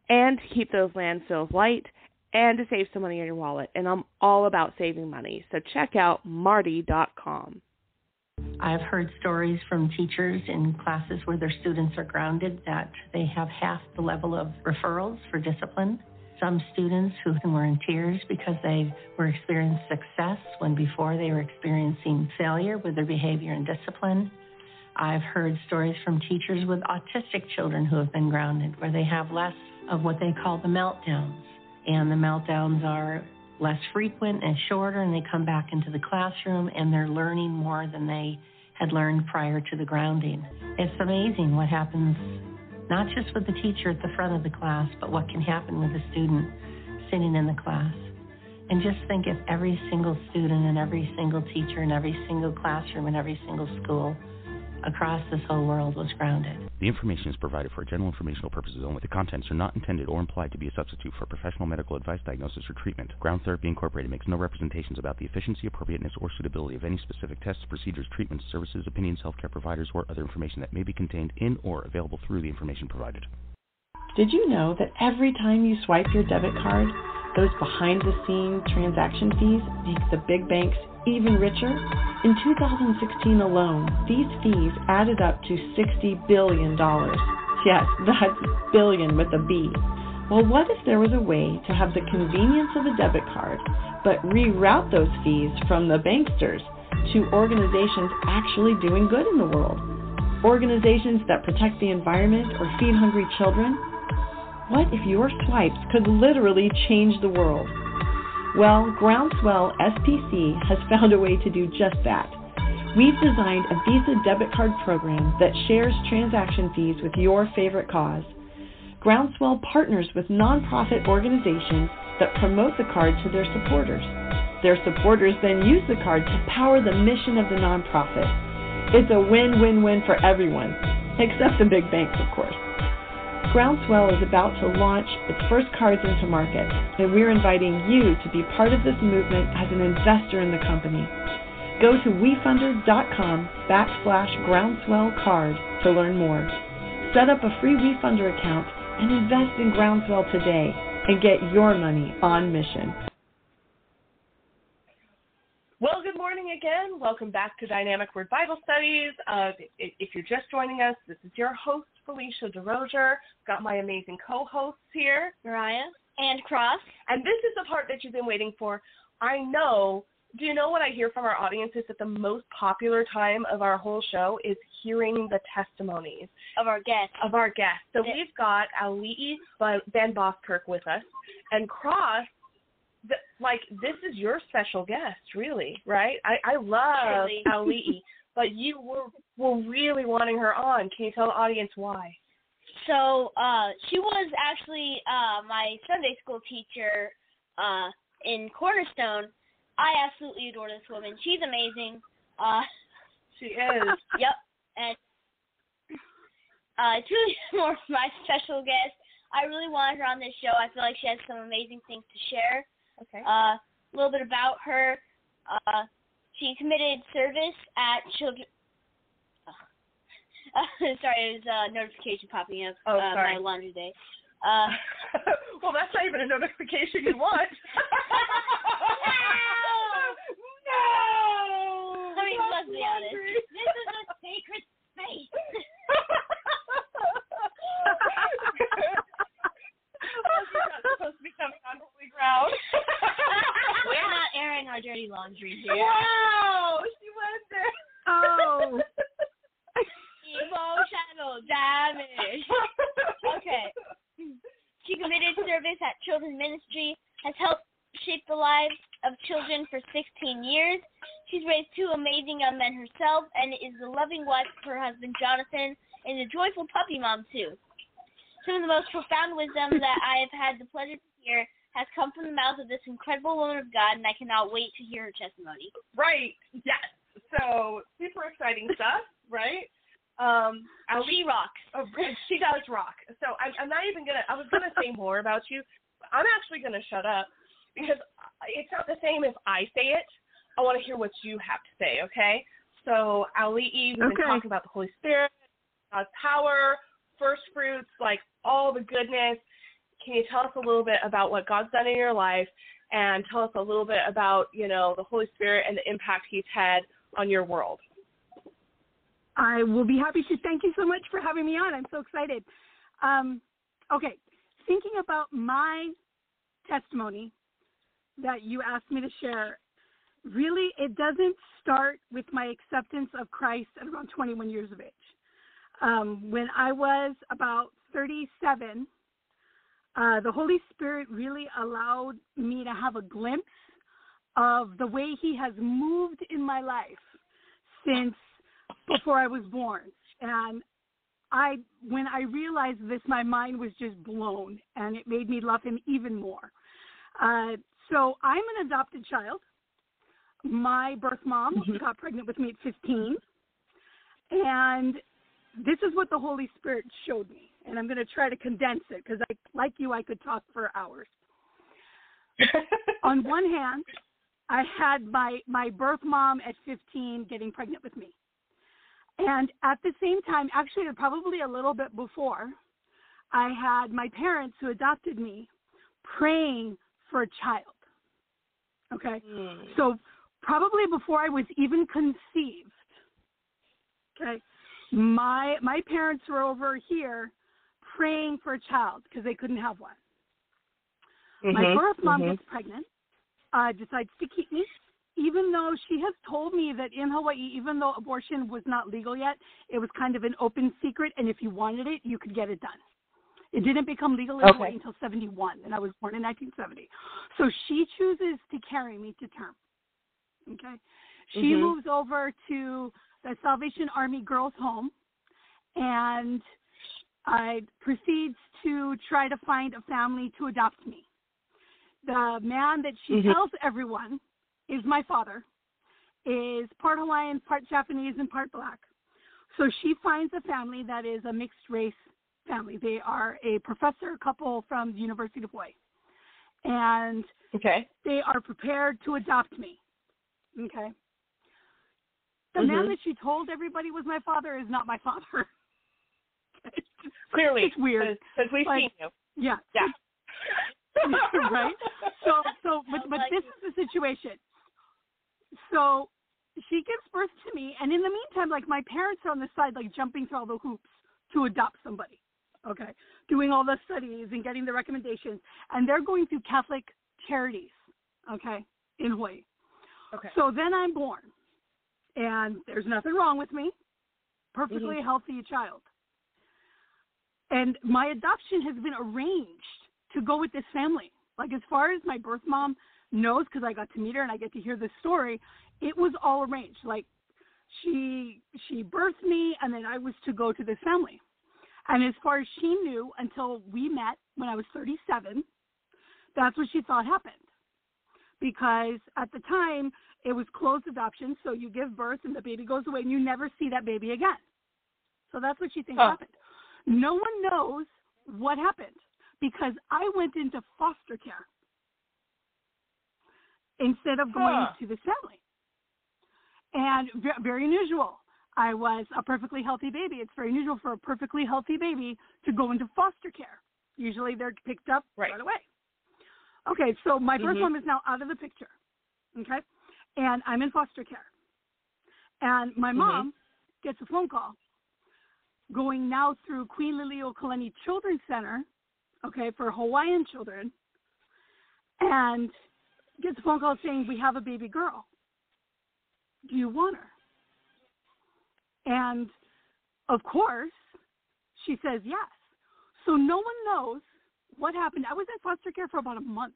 and to keep those landfills light and to save some money in your wallet. And I'm all about saving money. So check out Marty.com. I've heard stories from teachers in classes where their students are grounded that they have half the level of referrals for discipline. Some students who were in tears because they were experiencing success when before they were experiencing failure with their behavior and discipline. I've heard stories from teachers with autistic children who have been grounded where they have less of what they call the meltdowns. And the meltdowns are less frequent and shorter, and they come back into the classroom and they're learning more than they had learned prior to the grounding. It's amazing what happens, not just with the teacher at the front of the class, but what can happen with the student sitting in the class. And just think if every single student and every single teacher and every single classroom and every single school across this whole world was grounded. The information is provided for general informational purposes only. The contents are not intended or implied to be a substitute for professional medical advice, diagnosis, or treatment. Ground Therapy Incorporated makes no representations about the efficiency, appropriateness, or suitability of any specific tests, procedures, treatments, services, opinions, healthcare providers, or other information that may be contained in or available through the information provided. Did you know that every time you swipe your debit card, those behind-the-scenes transaction fees make the big banks even richer? In 2016 alone, these fees added up to $60 billion. Yes, that's billion with a B. Well, what if there was a way to have the convenience of a debit card, but reroute those fees from the banksters to organizations actually doing good in the world? Organizations that protect the environment or feed hungry children? What if your swipes could literally change the world? Well, Groundswell SPC has found a way to do just that. We've designed a Visa debit card program that shares transaction fees with your favorite cause. Groundswell partners with nonprofit organizations that promote the card to their supporters. Their supporters then use the card to power the mission of the nonprofit. It's a win-win-win for everyone, except the big banks, of course. Groundswell is about to launch its first cards into market, and we're inviting you to be part of this movement as an investor in the company. Go to WeFunder.com/groundswellcard to learn more. Set up a free WeFunder account and invest in Groundswell today and get your money on mission. Well, good morning again. Welcome back to Dynamic Word Bible Studies. If you're just joining us, this is your host, Felicia DeRosier. Got my amazing co-hosts here, Mariah and Cross. And this is the part that you've been waiting for. I know. Do you know what I hear from our audience is that the most popular time of our whole show is hearing the testimonies of our guests. So we've got Auli'i VanBoskerck with us, and Cross. This is your special guest, really, right? I love Auli'i, but you were really wanting her on. Can you tell the audience why? So she was actually my Sunday school teacher in Cornerstone. I absolutely adore this woman. She's amazing. She is. Yep. And it's really more of my special guest. I really wanted her on this show. I feel like she has some amazing things to share. Okay. A little bit about her. She committed service at Sorry, there's a notification popping up. Oh, sorry. My laundry day. Well, that's not even a notification you want. No! I mean, let's be honest. This is a sacred space. You're not supposed to be coming on holy ground. We're not airing our dirty laundry here. Wow! She went there. Oh. Emotional damage. Okay. She committed service at Children's Ministry, has helped shape the lives of children for 16 years. She's raised two amazing young men herself and is the loving wife of her husband, Jonathan, and a joyful puppy mom, too. Some of the most profound wisdom that I have had the pleasure to hear has come from the mouth of this incredible woman of God, and I cannot wait to hear her testimony. Right. Yes. So, super exciting stuff, right? She rocks. Oh, she does rock. So, I'm not even going to – I was going to say more about you, but I'm actually going to shut up because it's not the same if I say it. I want to hear what you have to say, okay? So, Auli'i, we've been talking about the Holy Spirit, God's power, First Fruits, like all the goodness. Can you tell us a little bit about what God's done in your life and tell us a little bit about, you know, the Holy Spirit and the impact he's had on your world? I will be happy to. Thank you so much for having me on. I'm so excited. Okay, thinking about my testimony that you asked me to share, really it doesn't start with my acceptance of Christ at around 21 years of age. When I was about 37, the Holy Spirit really allowed me to have a glimpse of the way he has moved in my life since before I was born. And when I realized this, my mind was just blown, and it made me love him even more. So I'm an adopted child. My birth mom got pregnant with me at 15, and this is what the Holy Spirit showed me, and I'm going to try to condense it because, like you, I could talk for hours. On one hand, I had my birth mom at 15 getting pregnant with me. And at the same time, actually probably a little bit before, I had my parents who adopted me praying for a child. Okay? Mm. So probably before I was even conceived, okay, My parents were over here praying for a child because they couldn't have one. My birth mom gets pregnant, decides to keep me, even though she has told me that in Hawaii, even though abortion was not legal yet, it was kind of an open secret, and if you wanted it, you could get it done. It didn't become legal in Hawaii until 1971, and I was born in 1970. So she chooses to carry me to term. Okay, she moves over to the Salvation Army girls' home, and proceeds to try to find a family to adopt me. The man that she tells everyone is my father, is part Hawaiian, part Japanese, and part Black. So she finds a family that is a mixed-race family. They are a professor couple from the University of Hawaii, and they are prepared to adopt me. Okay. The man that she told everybody was my father is not my father. Clearly. It's weird. Because we've seen you. Yeah. Yeah. Right? But this is the situation. So she gives birth to me, and in the meantime, like, my parents are on the side, like, jumping through all the hoops to adopt somebody, okay, doing all the studies and getting the recommendations, and they're going through Catholic Charities, okay, in Hawaii. Okay. So then I'm born. And there's nothing wrong with me, perfectly healthy child. And my adoption has been arranged to go with this family. Like, as far as my birth mom knows, because I got to meet her and I get to hear this story, it was all arranged. Like, she birthed me, and then I was to go to this family. And as far as she knew, until we met when I was 37, that's what she thought happened. Because at the time, it was closed adoption, so you give birth and the baby goes away and you never see that baby again. So that's what she thinks happened. No one knows what happened because I went into foster care instead of going to this family. And very unusual. I was a perfectly healthy baby. It's very unusual for a perfectly healthy baby to go into foster care. Usually they're picked up right away. Okay, so my first one is now out of the picture, okay? And I'm in foster care. And my mom gets a phone call going now through Queen Liliuokalani Children's Center, okay, for Hawaiian children, and gets a phone call saying, we have a baby girl. Do you want her? And, of course, she says yes. So no one knows what happened. I was in foster care for about a month.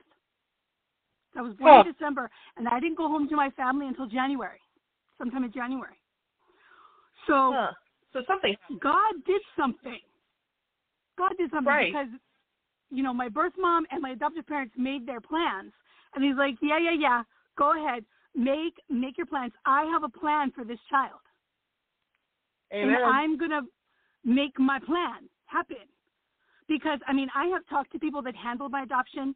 I was born in December, and I didn't go home to my family until January, sometime in January. So something. God did something right. Because, you know, my birth mom and my adoptive parents made their plans. And he's like, yeah, go ahead. Make your plans. I have a plan for this child. Amen. And I'm going to make my plan happen. Because, I mean, I have talked to people that handled my adoption,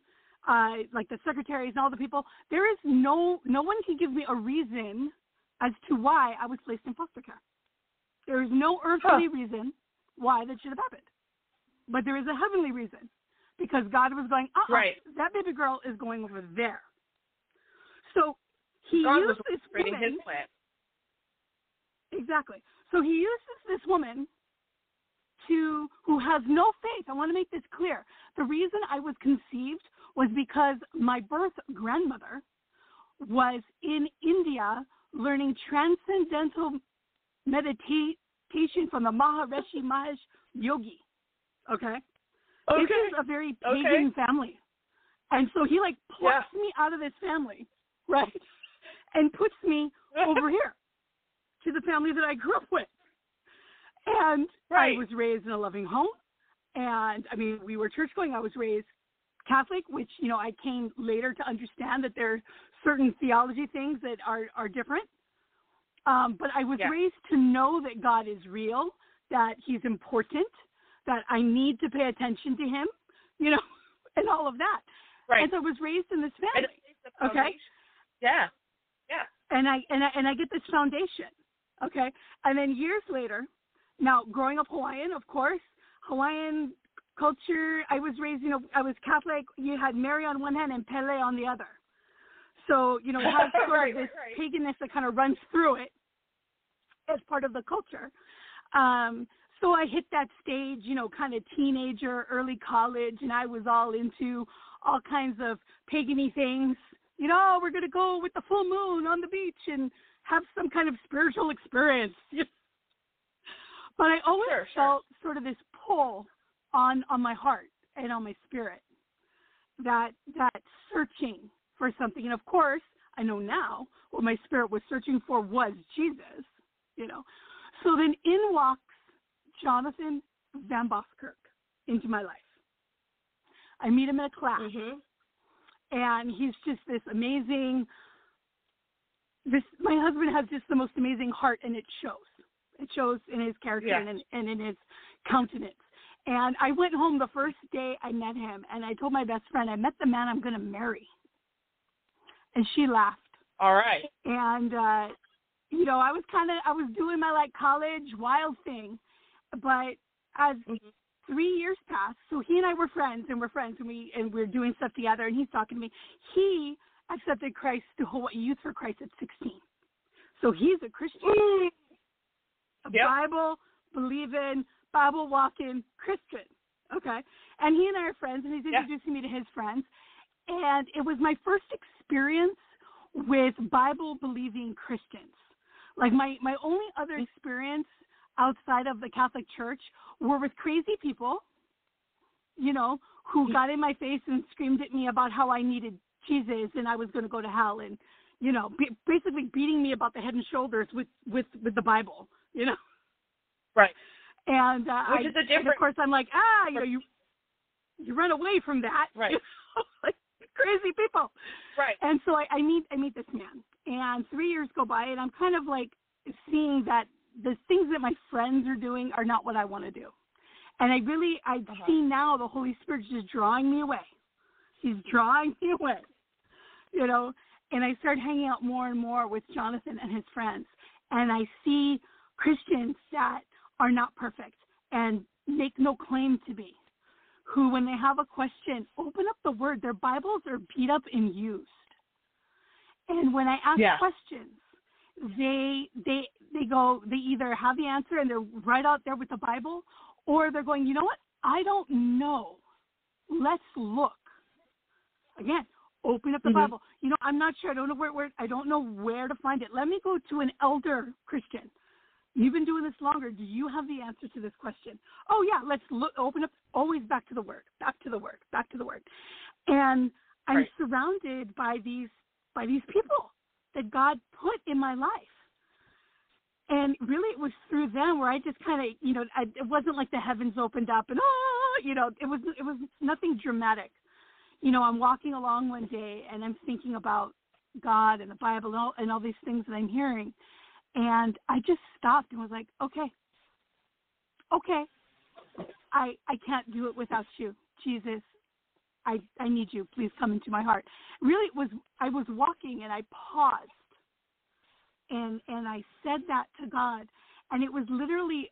like the secretaries and all the people. There is no one can give me a reason as to why I was placed in foster care. There is no earthly reason why that should have happened. But there is a heavenly reason. Because God was going, that baby girl is going over there. So he used this woman. Exactly. So he uses this woman who has no faith. I want to make this clear. The reason I was conceived was because my birth grandmother was in India learning transcendental meditation from the Maharishi Mahesh Yogi. Okay. This is a very pagan family. And so he plucks me out of this family, right? And puts me over here to the family that I grew up with. And I was raised in a loving home. And, I mean, we were church-going. I was raised Catholic, which, you know, I came later to understand that there are certain theology things that are different. But I was raised to know that God is real, that he's important, that I need to pay attention to him, you know, and all of that. Right. And so I was raised in this family. Okay? Yeah. Yeah. And I get this foundation. Okay? And then years later, now, growing up Hawaiian, of course, Hawaiian culture, I was raised, you know, I was Catholic. You had Mary on one hand and Pele on the other. So, you know, it has sort of this paganness that kind of runs through it as part of the culture. So I hit that stage, you know, kind of teenager, early college, and I was all into all kinds of pagan-y things. You know, we're going to go with the full moon on the beach and have some kind of spiritual experience. But I always felt sort of this pull on my heart and on my spirit, that searching for something. And, of course, I know now what my spirit was searching for was Jesus, you know. So then in walks Jonathan VanBoskerck into my life. I meet him in a class, and he's just this amazing – my husband has just the most amazing heart, and it shows. It shows in his character and in his countenance. And I went home the first day I met him, and I told my best friend, I met the man I'm going to marry. And she laughed. All right. And, you know, I was doing my, college wild thing. But as 3 years passed, so he and I were friends, and we're doing stuff together, and he's talking to me. He accepted Christ to Hawaii Youth for Christ at 16. So he's a Christian. Bible-believing, Bible-walking Christian, okay? And he and I are friends, and he's introducing me to his friends. And it was my first experience with Bible-believing Christians. Like, my only other experience outside of the Catholic Church were with crazy people, you know, who got in my face and screamed at me about how I needed Jesus and I was going to go to hell and, you know, basically beating me about the head and shoulders with the Bible. You know, right? And which is a different. And of course, I'm like, you know, you run away from that, right? You know? Like crazy people, right? And so I meet this man, and 3 years go by, and I'm kind of like seeing that the things that my friends are doing are not what I want to do, and I see now the Holy Spirit just drawing me away. He's drawing me away, you know. And I start hanging out more and more with Jonathan and his friends, and I see Christians that are not perfect and make no claim to be, who when they have a question, open up the Word. Their Bibles are beat up and used. And when I ask questions, they go, they either have the answer and they're right out there with the Bible, or they're going, you know what? I don't know. Let's look. Again, open up the Bible. You know, I'm not sure. I don't know where to find it. Let me go to an elder Christian. You've been doing this longer. Do you have the answer to this question? Oh, yeah, let's look. Open up, always back to the Word, back to the Word, back to the Word. And I'm surrounded by these people that God put in my life. And really it was through them where I just kind of, you know, it wasn't like the heavens opened up and, oh, you know, it was nothing dramatic. You know, I'm walking along one day and I'm thinking about God and the Bible and all these things that I'm hearing. And I just stopped and was like, okay, I can't do it without you. Jesus, I need you. Please come into my heart. Really, I was walking and I paused and I said that to God. And it was literally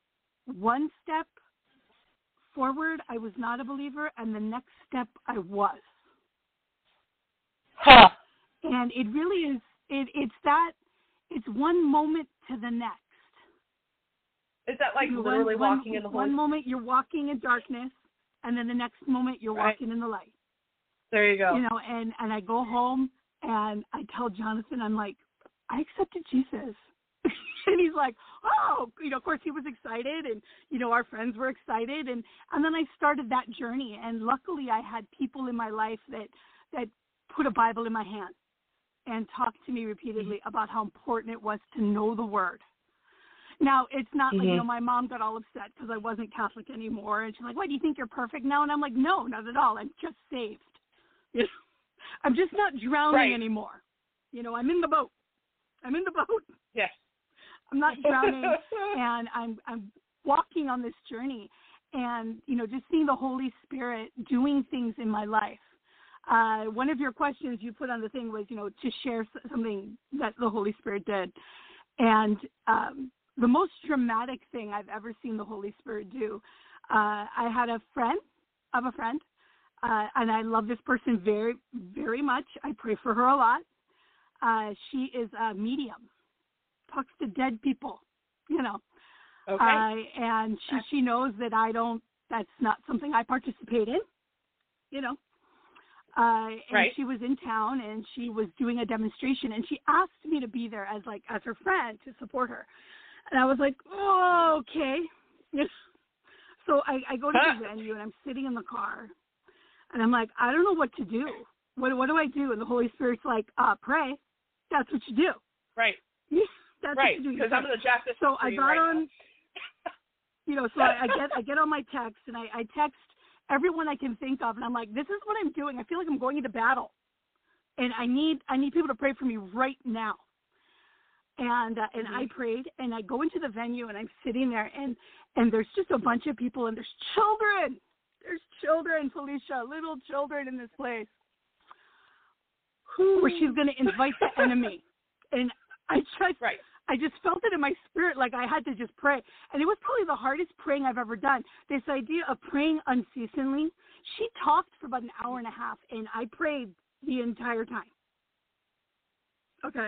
one step forward, I was not a believer, and the next step I was. Huh. And it really is, it's one moment to the next. Is that like literally walking in the light? One moment you're walking in darkness, and then the next moment you're walking in the light. There you go. You know, and I go home, and I tell Jonathan, I'm like, I accepted Jesus. And he's like, oh, you know, of course he was excited, and, you know, our friends were excited. And then I started that journey, and luckily I had people in my life that put a Bible in my hand and talked to me repeatedly about how important it was to know the Word. Now, it's not like, you know, my mom got all upset because I wasn't Catholic anymore, and she's like, what, do you think you're perfect now? And I'm like, no, not at all. I'm just saved. You know? I'm just not drowning anymore. You know, I'm in the boat. Yes. I'm not drowning, and I'm walking on this journey, and, you know, just seeing the Holy Spirit doing things in my life. One of your questions you put on the thing was, you know, to share something that the Holy Spirit did. And the most dramatic thing I've ever seen the Holy Spirit do, I had a friend of a friend, and I love this person very, very much. I pray for her a lot. She is a medium. Talks to dead people, you know. Okay. And she knows that I don't, that's not something I participate in, you know. And she was in town and she was doing a demonstration and she asked me to be there as her friend to support her. And I was like, oh, okay. So I go to the venue and I'm sitting in the car and I'm like, I don't know what to do. What do I do? And the Holy Spirit's like, pray. That's what you do. Right. That's right, because I'm going to jack this up for you right now. So I got on, you know, so I get on my text, and I text everyone I can think of, and I'm like, this is what I'm doing. I feel like I'm going into battle, and I need people to pray for me right now. And I prayed, and I go into the venue, and I'm sitting there, and there's just a bunch of people, and there's children. There's children, Felicia, little children in this place where she's going to invite the enemy. And I tried. Right. I just felt it in my spirit, like I had to just pray. And it was probably the hardest praying I've ever done. This idea of praying unceasingly, she talked for about an hour and a half, and I prayed the entire time. Okay?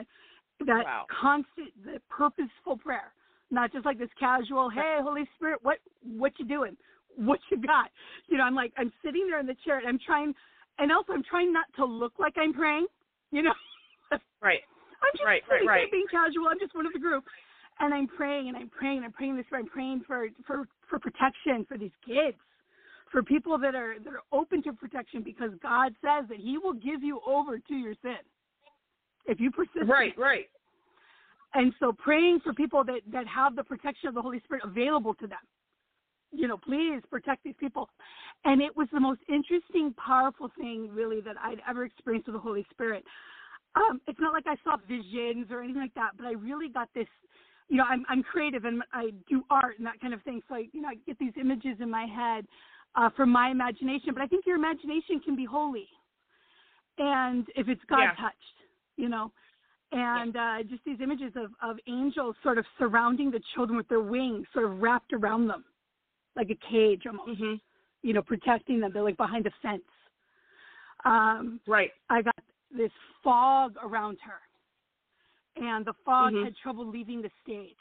That constant, that purposeful prayer, not just like this casual, hey, Holy Spirit, what you doing? What you got? You know, I'm like, I'm sitting there in the chair, and I'm trying, and also I'm trying not to look like I'm praying, you know? Right. I'm just being casual. I'm just one of the group. And I'm praying, and I'm praying, and I'm praying this way. I'm praying for protection for these kids, for people that are open to protection, because God says that he will give you over to your sin if you persist. Right. And so praying for people that have the protection of the Holy Spirit available to them. You know, please protect these people. And it was the most interesting, powerful thing, really, that I'd ever experienced with the Holy Spirit. It's not like I saw visions or anything like that, but I really got this, you know, I'm creative and I do art and that kind of thing. So, I get these images in my head from my imagination, but I think your imagination can be holy. And if it's God touched, you know, And just these images of angels sort of surrounding the children with their wings sort of wrapped around them, like a cage almost, mm-hmm. you know, protecting them. They're like behind a fence. Right. I got this fog around her, and the fog mm-hmm. had trouble leaving the stage.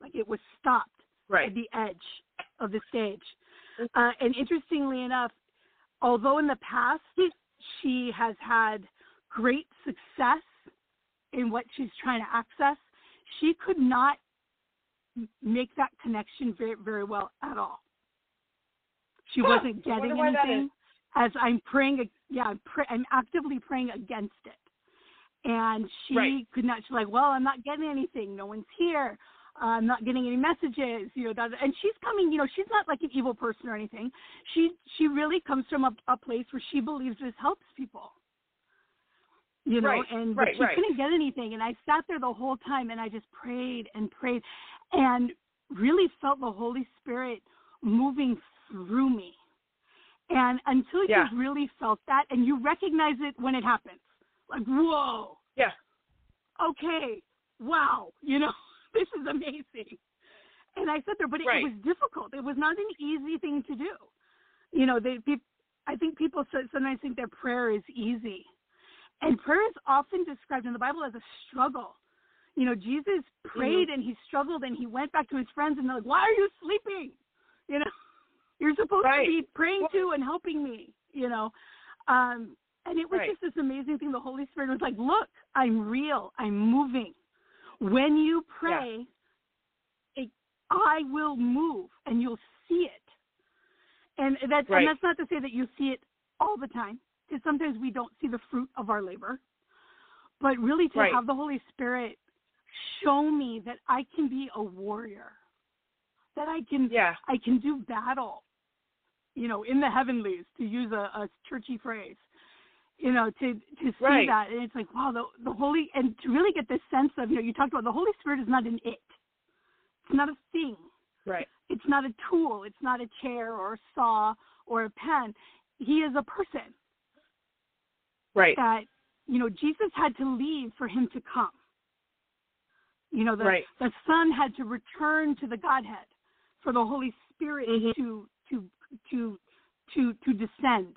Like it was stopped right. at the edge of the stage. And interestingly enough, although in the past she has had great success in what she's trying to access, she could not make that connection very, very well at all. She wasn't getting anything. As I'm praying, I'm actively praying against it. And she right. could not, she's like, well, I'm not getting anything. No one's here. I'm not getting any messages, you know, and she's coming, you know, she's not like an evil person or anything. She really comes from a place where she believes this helps people, you know, right, and right, she right. couldn't get anything. And I sat there the whole time and I just prayed and prayed and really felt the Holy Spirit moving through me. And until you really felt that and you recognize it when it happens, like, whoa, yeah, okay, wow, you know. This is amazing. And I sat there, but it was difficult. It was not an easy thing to do. You know, I think people sometimes think that prayer is easy. And prayer is often described in the Bible as a struggle. You know, Jesus prayed mm-hmm. and he struggled and he went back to his friends and they're like, why are you sleeping? You know, you're supposed to be praying to and helping me, you know. And it was just this amazing thing. The Holy Spirit was like, look, I'm real. I'm moving. When you pray, I will move, and you'll see it. And that's not to say that you see it all the time, because sometimes we don't see the fruit of our labor. But really to have the Holy Spirit show me that I can be a warrior, that I can do battle, you know, in the heavenlies, to use a churchy phrase. You know, to see that, and it's like, wow, the Holy, and to really get this sense of, you know, you talked about the Holy Spirit is not an it. It's not a thing. Right. It's not a tool. It's not a chair or a saw or a pen. He is a person. Right. That, you know, Jesus had to leave for him to come. You know, the Son had to return to the Godhead for the Holy Spirit mm-hmm. to descend.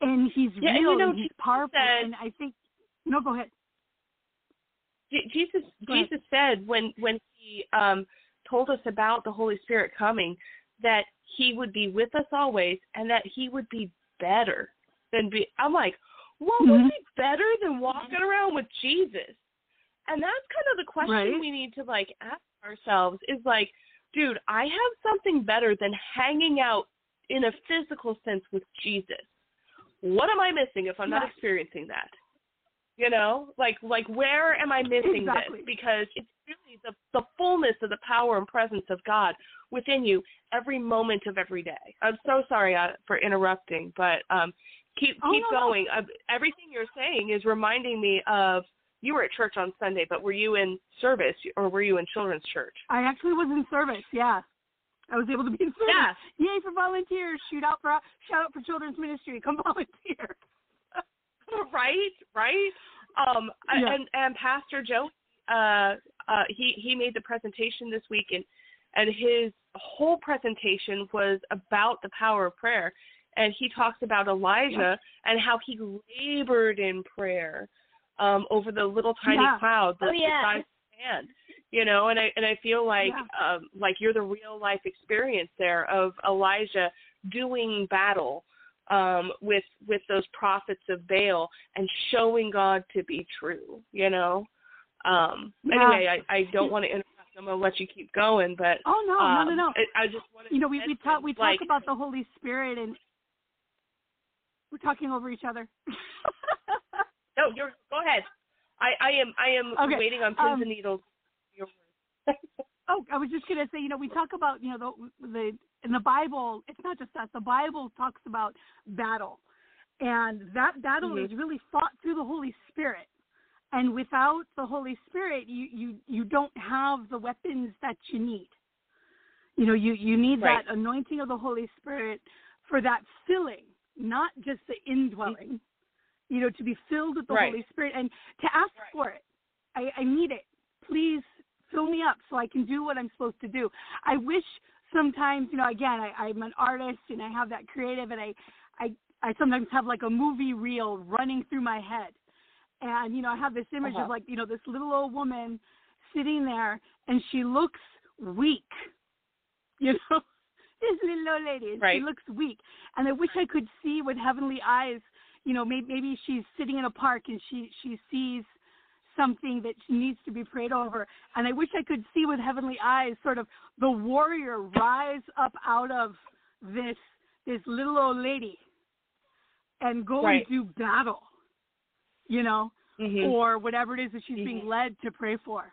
And he's real, you know, and he's powerful, said, and I think, no, go ahead. Jesus said when he told us about the Holy Spirit coming, that he would be with us always, and that he would be better than be. I'm like, what mm-hmm. would be better than walking around with Jesus? And that's kind of the question we need to, like, ask ourselves is, like, dude, I have something better than hanging out in a physical sense with Jesus. What am I missing if I'm not experiencing that? You know, like where am I missing this? Because it's really the fullness of the power and presence of God within you every moment of every day. I'm so sorry for interrupting, but keep going. Everything you're saying is reminding me of, you were at church on Sunday, but were you in service or were you in children's church? I actually was in service, I was able to be in service. Yes. Yay for volunteers. Shout out for children's ministry. Come volunteer. Right. And Pastor Joe, he made the presentation this week, and his whole presentation was about the power of prayer. And he talks about Elijah and how he labored in prayer over the little tiny cloud that's the size of the hand. You know, and I feel like you're the real life experience there of Elijah doing battle with those prophets of Baal and showing God to be true. You know. Anyway, I don't want to interrupt. I'm gonna let you keep going, but no. I just want to. You know, we talk about the Holy Spirit, and we're talking over each other. No, go ahead. I am waiting on pins and needles. I was just going to say, you know, we talk about, you know, the in the Bible, it's not just that. The Bible talks about battle, and that battle mm-hmm. is really fought through the Holy Spirit. And without the Holy Spirit, you don't have the weapons that you need. You know, you need that anointing of the Holy Spirit for that filling, not just the indwelling. you know, to be filled with the Holy Spirit and to ask for it. I need it. Please fill me up so I can do what I'm supposed to do. I wish sometimes, you know, again, I'm an artist and I have that creative, and I sometimes have like a movie reel running through my head. And, you know, I have this image of, like, you know, this little old woman sitting there, and she looks weak, you know, this little old lady, she looks weak. And I wish I could see with heavenly eyes, you know, maybe she's sitting in a park and she sees something that she needs to be prayed over. And I wish I could see with heavenly eyes sort of the warrior rise up out of this little old lady and go and do battle, you know, or whatever it is that she's being led to pray for,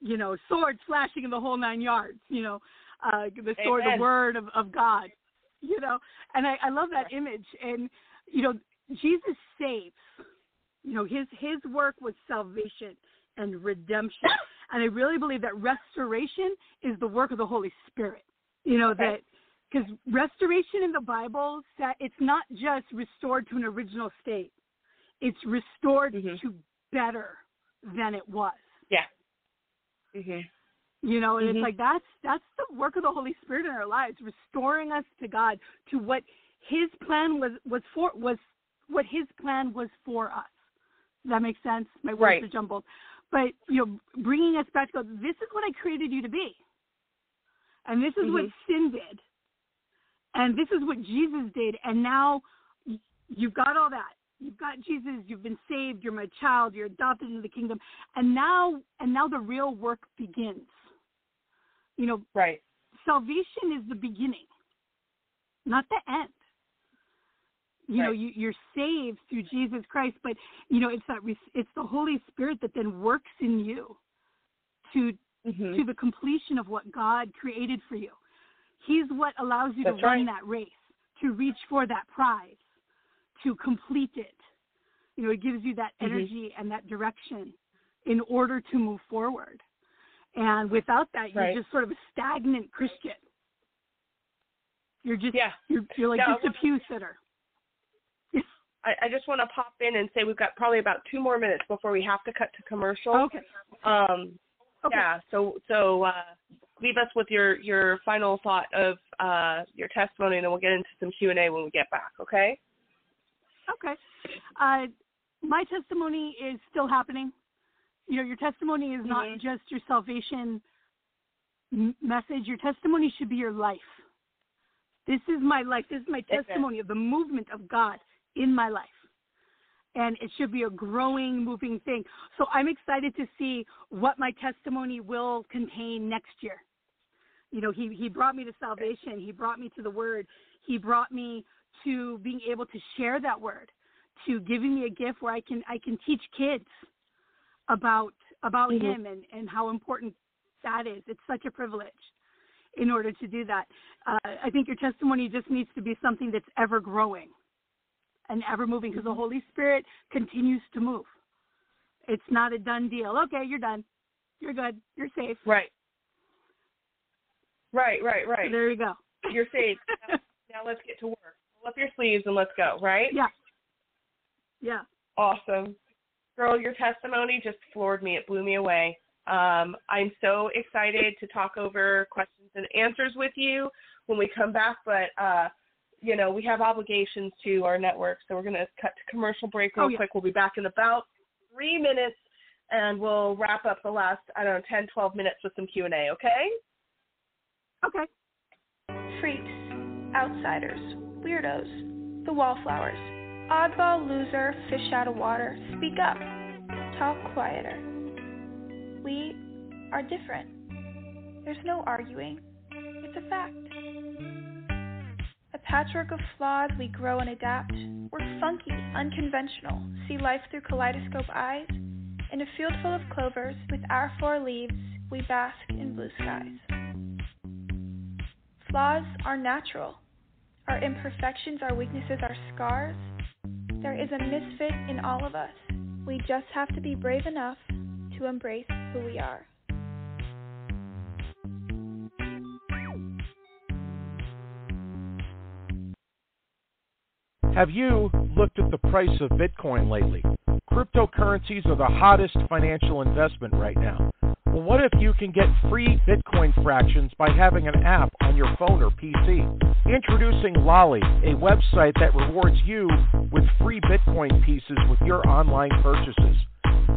you know, swords flashing in the whole nine yards, you know, the sword, the word of God, you know. And I love that image. And, you know, Jesus saves. You know, his work was salvation and redemption. And I really believe that restoration is the work of the Holy Spirit. You know, that because restoration in the Bible, it's not just restored to an original state. It's restored to better than it was. Yeah. You know, and it's like that's the work of the Holy Spirit in our lives, restoring us to God, to what his plan was for us. Does that make sense? My words are jumbled. But, you know, bringing us back to God, this is what I created you to be. And this is what sin did. And this is what Jesus did. And now you've got all that. You've got Jesus. You've been saved. You're my child. You're adopted into the kingdom. And now the real work begins. You know, salvation is the beginning, not the end. You know, you're saved through Jesus Christ, but, you know, it's the Holy Spirit that then works in you to the completion of what God created for you. He's what allows you to run that race, to reach for that prize, to complete it. You know, it gives you that energy and that direction in order to move forward. And without that, you're just sort of a stagnant Christian. You're just you're like just a pew sitter. I just want to pop in and say we've got probably about 2 more minutes before we have to cut to commercial. Okay. Yeah. So leave us with your final thought of your testimony, and then we'll get into some Q&A when we get back. Okay. Okay. My testimony is still happening. You know, your testimony is not just your salvation message. Your testimony should be your life. This is my life. This is my testimony of the movement of God in my life. And it should be a growing, moving thing. So I'm excited to see what my testimony will contain next year. You know, he brought me to salvation. He brought me to the word. He brought me to being able to share that word, to giving me a gift where I can teach kids about him and how important that is. It's such a privilege in order to do that. I think your testimony just needs to be something that's ever growing and ever moving, because the Holy Spirit continues to move. It's not a done deal. Okay, you're done. You're good. You're safe. Right. So there you go. You're safe. Now let's get to work. Pull up your sleeves and let's go, right? Yeah. Awesome. Girl, your testimony just floored me. It blew me away. I'm so excited to talk over questions and answers with you when we come back, but you know, we have obligations to our network, so we're going to cut to commercial break real quick. We'll be back in about 3 minutes, and we'll wrap up the last, 10, 12 minutes with some Q&A, okay? Okay. Freaks, outsiders, weirdos, the wallflowers, oddball loser, fish out of water, speak up, talk quieter. We are different. There's no arguing. It's a fact. A patchwork of flaws, we grow and adapt. We're funky, unconventional, see life through kaleidoscope eyes. In a field full of clovers, with our 4 leaves, we bask in blue skies. Flaws are natural. Our imperfections, our weaknesses, our scars. There is a misfit in all of us. We just have to be brave enough to embrace who we are. Have you looked at the price of Bitcoin lately? Cryptocurrencies are the hottest financial investment right now. Well, what if you can get free Bitcoin fractions by having an app on your phone or PC? Introducing Lolly, a website that rewards you with free Bitcoin pieces with your online purchases.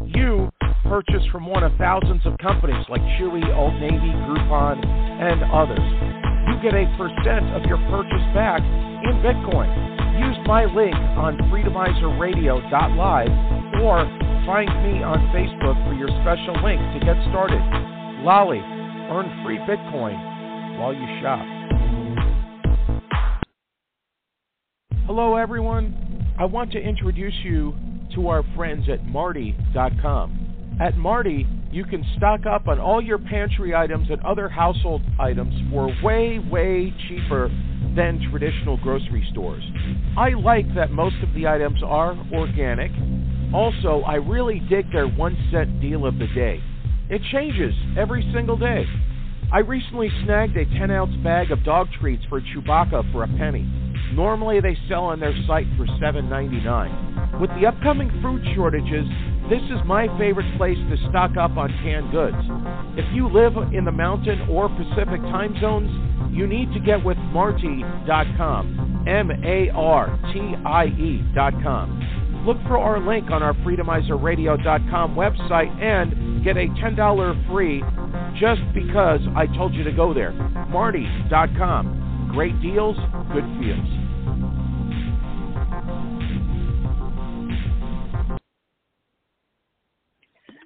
You purchase from one of thousands of companies like Chewy, Old Navy, Groupon, and others. You get a percent of your purchase back in Bitcoin. Use my link on FreedomizerRadio.live or find me on Facebook for your special link to get started. Lolly, earn free Bitcoin while you shop. Hello, everyone. I want to introduce you to our friends at Marty.com. At Marty, you can stock up on all your pantry items and other household items for way, way cheaper than traditional grocery stores. I like that most of the items are organic. Also, I really dig their 1-cent deal of the day. It changes every single day. I recently snagged a 10-ounce bag of dog treats for Chewbacca for a penny. Normally, they sell on their site for $7.99. With the upcoming food shortages, this is my favorite place to stock up on canned goods. If you live in the Mountain or Pacific time zones, you need to get with Marty.com, Martie.com. Look for our link on our FreedomizerRadio.com website and get a $10 free just because I told you to go there. Marty.com. Great deals, good feels.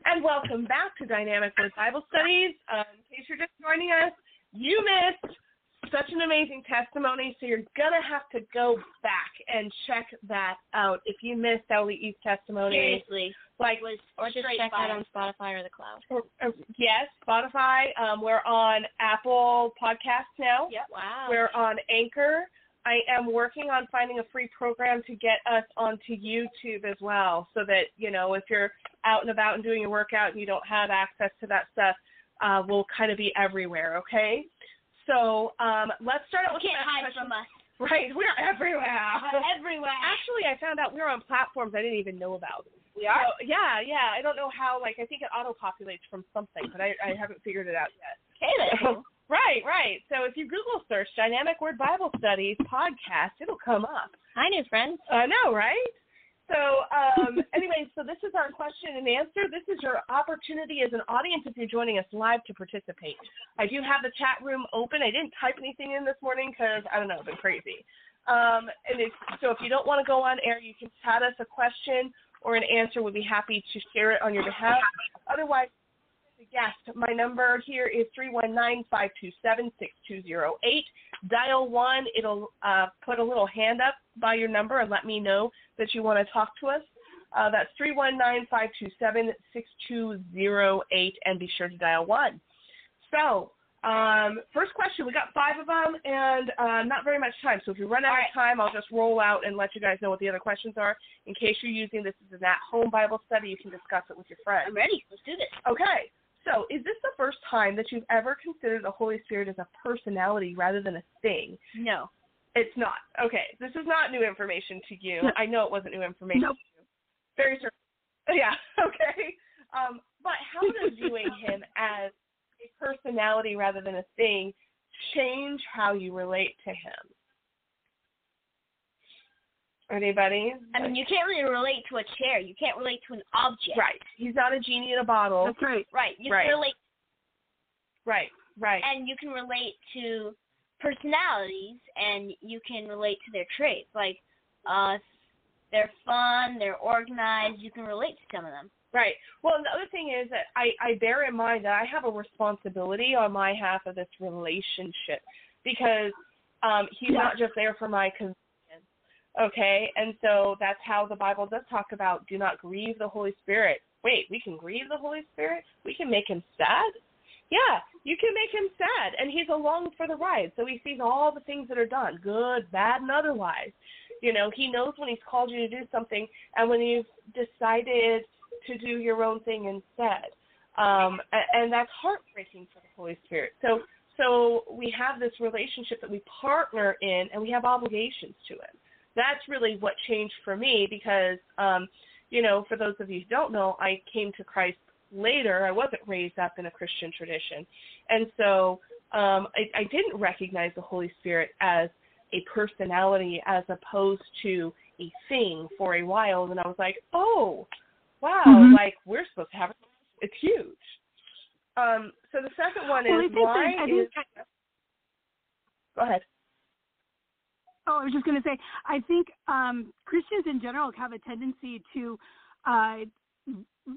And welcome back to Dynamic Word Bible Studies. In case you're just joining us, you missed such an amazing testimony, so you're going to have to go back and check that out. If you missed Auli'i's testimony. Seriously. Or just check that on Spotify or the cloud. Yes, Spotify. We're on Apple Podcasts now. Yep. Wow. We're on Anchor. I am working on finding a free program to get us onto YouTube as well, so that, you know, if you're out and about and doing your workout and you don't have access to that stuff, we'll kind of be everywhere, okay? So let's start out with the last question. You can't hide from us. Right, we're everywhere. Actually, I found out we were on platforms I didn't even know about. We are? So, yeah. I don't know how, I think it auto-populates from something, but I haven't figured it out yet. Okay. Right. So if you Google search Dynamic Word Bible Studies podcast, it'll come up. Hi, new friends. I know, right? So anyway, so this is our question and answer. This is your opportunity as an audience if you're joining us live to participate. I do have the chat room open. I didn't type anything in this morning because, I've been crazy. So if you don't want to go on air, you can chat us a question or an answer. We'd be happy to share it on your behalf. Otherwise, yes, my number here is 319-527-6208. Dial 1. It'll put a little hand up by your number and let me know that you want to talk to us. That's 319-527-6208, and be sure to dial 1. So, first question. We got 5 of them and not very much time. So if you run out of time, I'll just roll out and let you guys know what the other questions are. In case you're using this as an at-home Bible study, you can discuss it with your friends. I'm ready. Let's do this. Okay. So, is this the first time that you've ever considered the Holy Spirit as a personality rather than a thing? No. It's not. Okay. This is not new information to you. No. I know it wasn't new information to you. Very certain. Yeah. Okay. But how does viewing him as a personality rather than a thing change how you relate to him? Anybody? You can't really relate to a chair. You can't relate to an object. Right. He's not a genie in a bottle. That's right. Right. You can relate. Right. Right. And you can relate to personalities, and you can relate to their traits. They're fun, they're organized. You can relate to some of them. Right. Well, and the other thing is that I bear in mind that I have a responsibility on my half of this relationship because he's not just there for my convenience. Okay, and so that's how the Bible does talk about do not grieve the Holy Spirit. Wait, we can grieve the Holy Spirit? We can make him sad? Yeah, you can make him sad, and he's along for the ride, so he sees all the things that are done, good, bad, and otherwise. You know, he knows when he's called you to do something and when you've decided to do your own thing instead. And that's heartbreaking for the Holy Spirit. So we have this relationship that we partner in, and we have obligations to it. that's really what changed for me because, you know, for those of you who don't know, I came to Christ later. I wasn't raised up in a Christian tradition. And so I didn't recognize the Holy Spirit as a personality as opposed to a thing for a while. And I was like, oh, wow, like we're supposed to have it. It's huge. So the second one is Go ahead. Oh, I was just going to say, I think Christians in general have a tendency to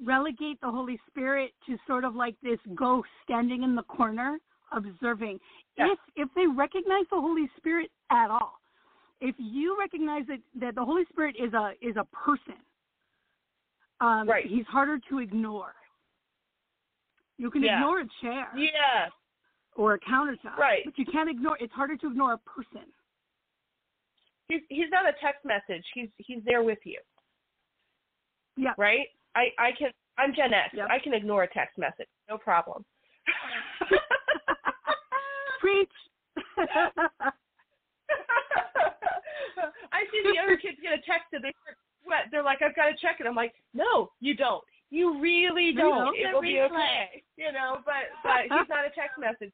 relegate the Holy Spirit to sort of like this ghost standing in the corner observing. Yeah. If they recognize the Holy Spirit at all, if you recognize that the Holy Spirit is a person, right. He's harder to ignore. You can ignore a chair. Yeah. Or a countertop. Right. But you can't ignore, it's harder to ignore a person. He's not a text message. He's there with you. Yeah. Right? I'm Gen X. Yep. I can ignore a text message. No problem. Preach. I see the other kids get a text and they sweat. They're like, I've got to check it. I'm like, no, you don't. You really don't. It will be okay. You know, but he's not a text message.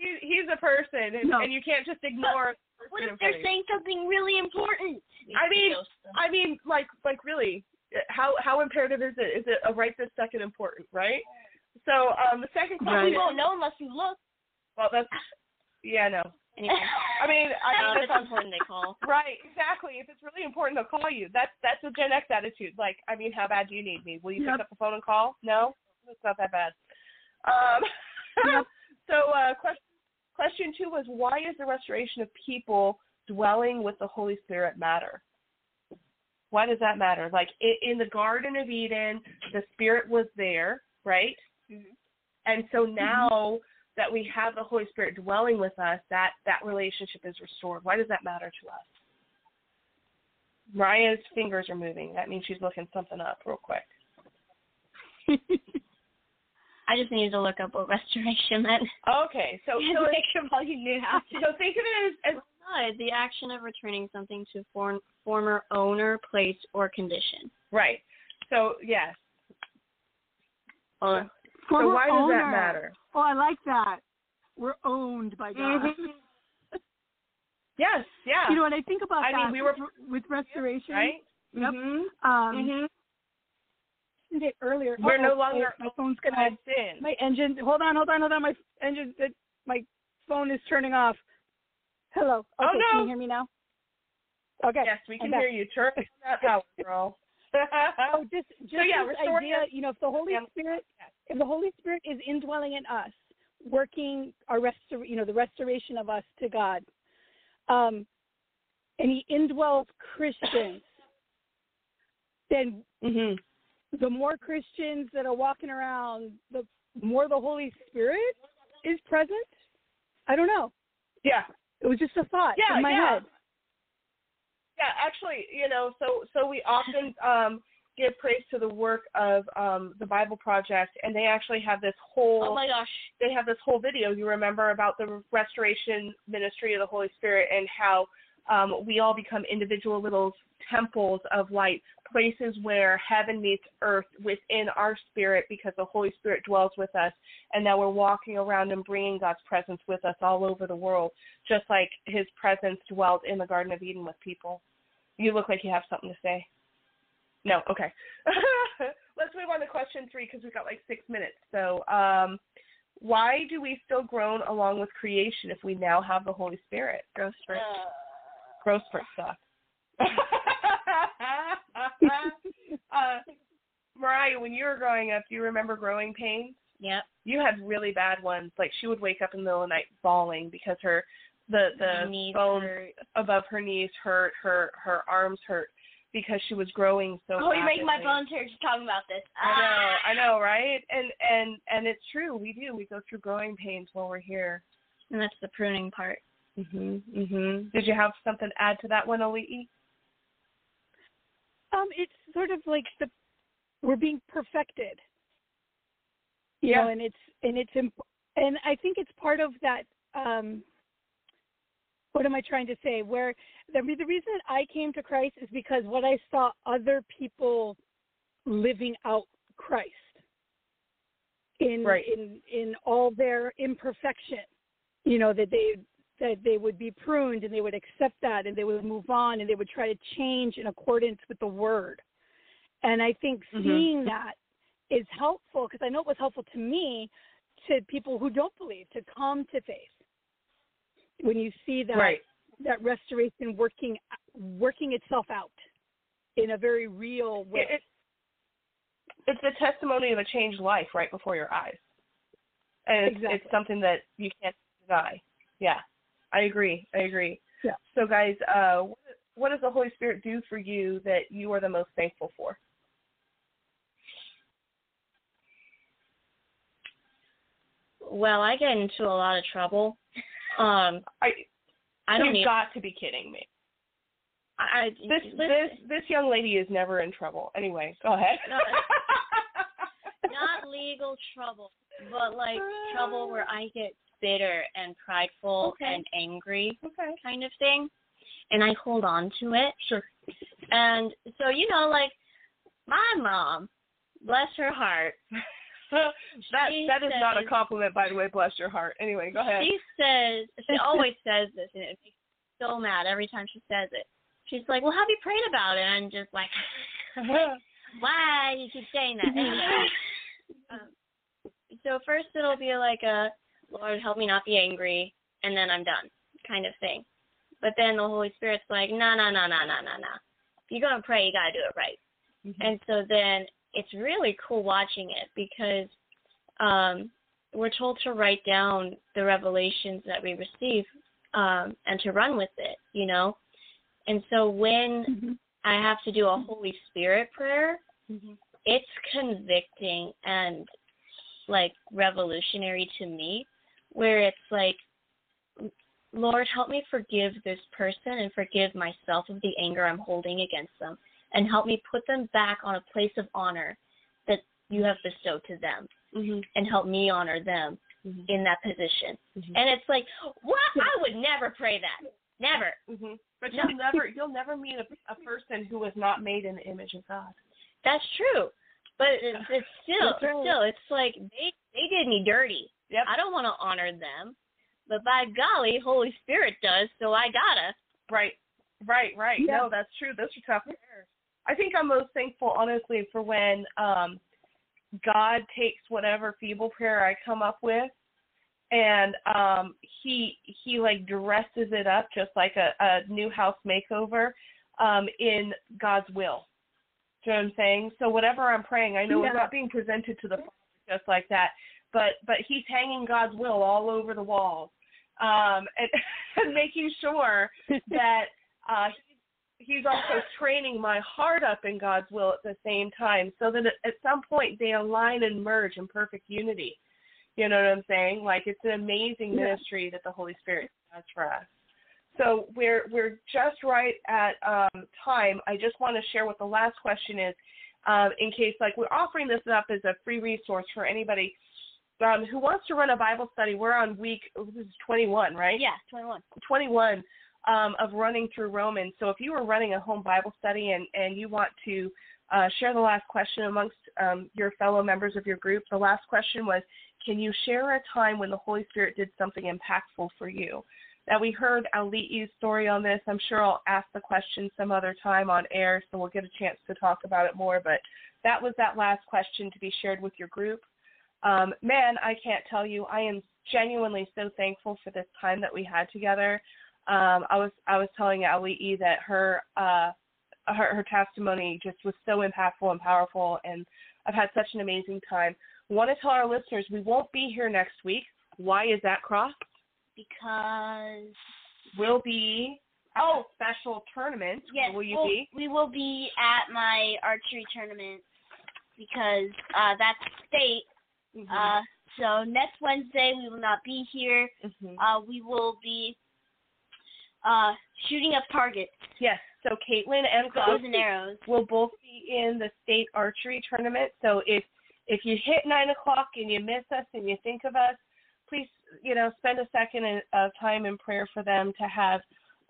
He's a person, and you can't just ignore. What if they're saying something really important? I mean, like really, how imperative is it? Is it a right this second important, right? So the second question. We won't know unless you look. Well, that's no. Anyway. I mean, if it's important, they call. Right, exactly. If it's really important, they'll call you. That's a Gen X attitude. Like, I mean, how bad do you need me? Will you pick up the phone and call? No, it's not that bad. So question two was, why is the restoration of people dwelling with the Holy Spirit matter? Why does that matter? Like in the Garden of Eden, the Spirit was there, right? Mm-hmm. And so now that we have the Holy Spirit dwelling with us, that relationship is restored. Why does that matter to us? Mariah's fingers are moving. That means she's looking something up real quick. I just needed to look up what restoration meant. Okay, so think of it as the action of returning something to former owner, place, or condition. Right. So yes. So why does that matter? Oh, I like that. We're owned by God. Yes. Yeah. You know, and I think about that. I mean, we were with restoration, right? Yep. Mm-hmm. It earlier. We're no longer. My phone's gonna. My engine. Hold on. My engine. My phone is turning off. Hello. Okay, oh no. Can you hear me now? Okay. Yes, we can hear you. Turn that out, girl. Oh, just this idea. You know, if the Holy Spirit, if the Holy Spirit is indwelling in us, working our the restoration of us to God, and He indwells Christians, then. Mm-hmm. The more Christians that are walking around, the more the Holy Spirit is present. I don't know. Yeah. It was just a thought in my head. Yeah, actually, you know, so we often give praise to the work of the Bible Project, and they actually have this whole they have this whole video, you remember, about the restoration ministry of the Holy Spirit and how we all become individual little temples of light, places where heaven meets earth within our spirit because the Holy Spirit dwells with us. And now we're walking around and bringing God's presence with us all over the world, just like His presence dwelled in the Garden of Eden with people. You look like you have something to say. No? Okay. Let's move on to question three because we've got like 6 minutes. So why do we still groan along with creation if we now have the Holy Spirit? Gross for stuff. Mariah, when you were growing up, do you remember growing pains? Yep. You had really bad ones. Like she would wake up in the middle of the night bawling because the bone above her knees hurt, her arms hurt because she was growing so rapidly. You make my bones hurt just talking about this. I know, right? And it's true. We do. We go through growing pains while we're here. And that's the pruning part. Mm-hmm. Mm-hmm. Did you have something to add to that one, Auli'i? It's sort of like we're being perfected, you know, and I think it's part of that what am I trying to say? Where the reason I came to Christ is because what I saw other people living out Christ in all their imperfection, you know, that they would be pruned and they would accept that and they would move on and they would try to change in accordance with the Word. And I think seeing that is helpful, because I know it was helpful to me, to people who don't believe, to come to faith. When you see that that restoration working itself out in a very real way. It's a testimony of a changed life right before your eyes. And it's something that you can't deny. Yeah, I agree. Yeah. So, guys, what does the Holy Spirit do for you that you are the most thankful for? Well, I get into a lot of trouble. You've got to be kidding me. This young lady is never in trouble. Anyway, go ahead. Not legal trouble, but like trouble where I get bitter and prideful and angry kind of thing, and I hold on to it. Sure. And so, you know, like my mom, bless her heart. That is not a compliment, by the way, bless your heart. Anyway, go ahead. She always says this, and it makes me so mad every time she says it. She's like, well, have you prayed about it? And I'm just like, why do you keep saying that? Anyway, so first it'll be like a, Lord, help me not be angry, and then I'm done kind of thing. But then the Holy Spirit's like, no. If you're going to pray, you got to do it right. Mm-hmm. And so then it's really cool watching it, because we're told to write down the revelations that we receive and to run with it, you know. And so when I have to do a Holy Spirit prayer, it's convicting and, like, revolutionary to me, where it's like, Lord, help me forgive this person and forgive myself of the anger I'm holding against them, and help me put them back on a place of honor that you have bestowed to them, and help me honor them in that position. Mm-hmm. And it's like, what? I would never pray that. Never. Mm-hmm. But you'll never meet a person who was not made in the image of God. That's true. But it's still, it's like they did me dirty. Yep. I don't want to honor them. But by golly, Holy Spirit does, so I gotta. Right. Yep. No, that's true. Those are tough prayers. I think I'm most thankful, honestly, for when God takes whatever feeble prayer I come up with, and he like dresses it up just like a new house makeover in God's will. Do you know what I'm saying? So whatever I'm praying, I know it's not being presented to the Father just like that, but he's hanging God's will all over the walls, and making sure that he's also training my heart up in God's will at the same time, so that at some point they align and merge in perfect unity. You know what I'm saying? Like, it's an amazing ministry that the Holy Spirit does for us. So we're just right at time. I just want to share what the last question is, in case, like, we're offering this up as a free resource for anybody who wants to run a Bible study. We're on week 21, right? Yeah, 21. 21 of running through Romans. So if you were running a home Bible study and you want to share the last question amongst your fellow members of your group, the last question was, can you share a time when the Holy Spirit did something impactful for you? Now, we heard Auli'i's story on this. I'm sure I'll ask the question some other time on air, so we'll get a chance to talk about it more. But that was that last question to be shared with your group. Man, I can't tell you, I am genuinely so thankful for this time that we had together. I was telling Auli'i that her testimony just was so impactful and powerful, and I've had such an amazing time. I want to tell our listeners we won't be here next week. Why is that, Cross? Because we'll be at a special tournament. Yes, will you be? We will be at my archery tournament, because that's state. Mm-hmm. So next Wednesday we will not be here. Mm-hmm. We will be shooting up targets. Yes. So Caitlin and Cross will both be in the state archery tournament. So if you hit 9 o'clock and you miss us and you think of us, please, spend a second of time in prayer for them to have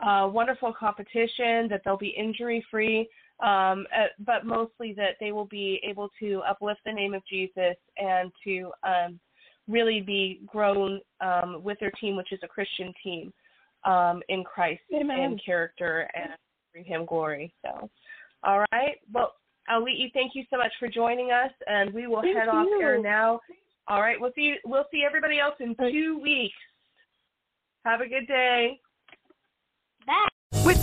a wonderful competition, that they'll be injury-free, but mostly that they will be able to uplift the name of Jesus and to really be grown with their team, which is a Christian team in Christ and character and bring Him glory. So, all right. Well, Auli'i, thank you so much for joining us, and we will head off air now. All right. We'll see everybody else in 2 weeks. Have a good day. Bye. With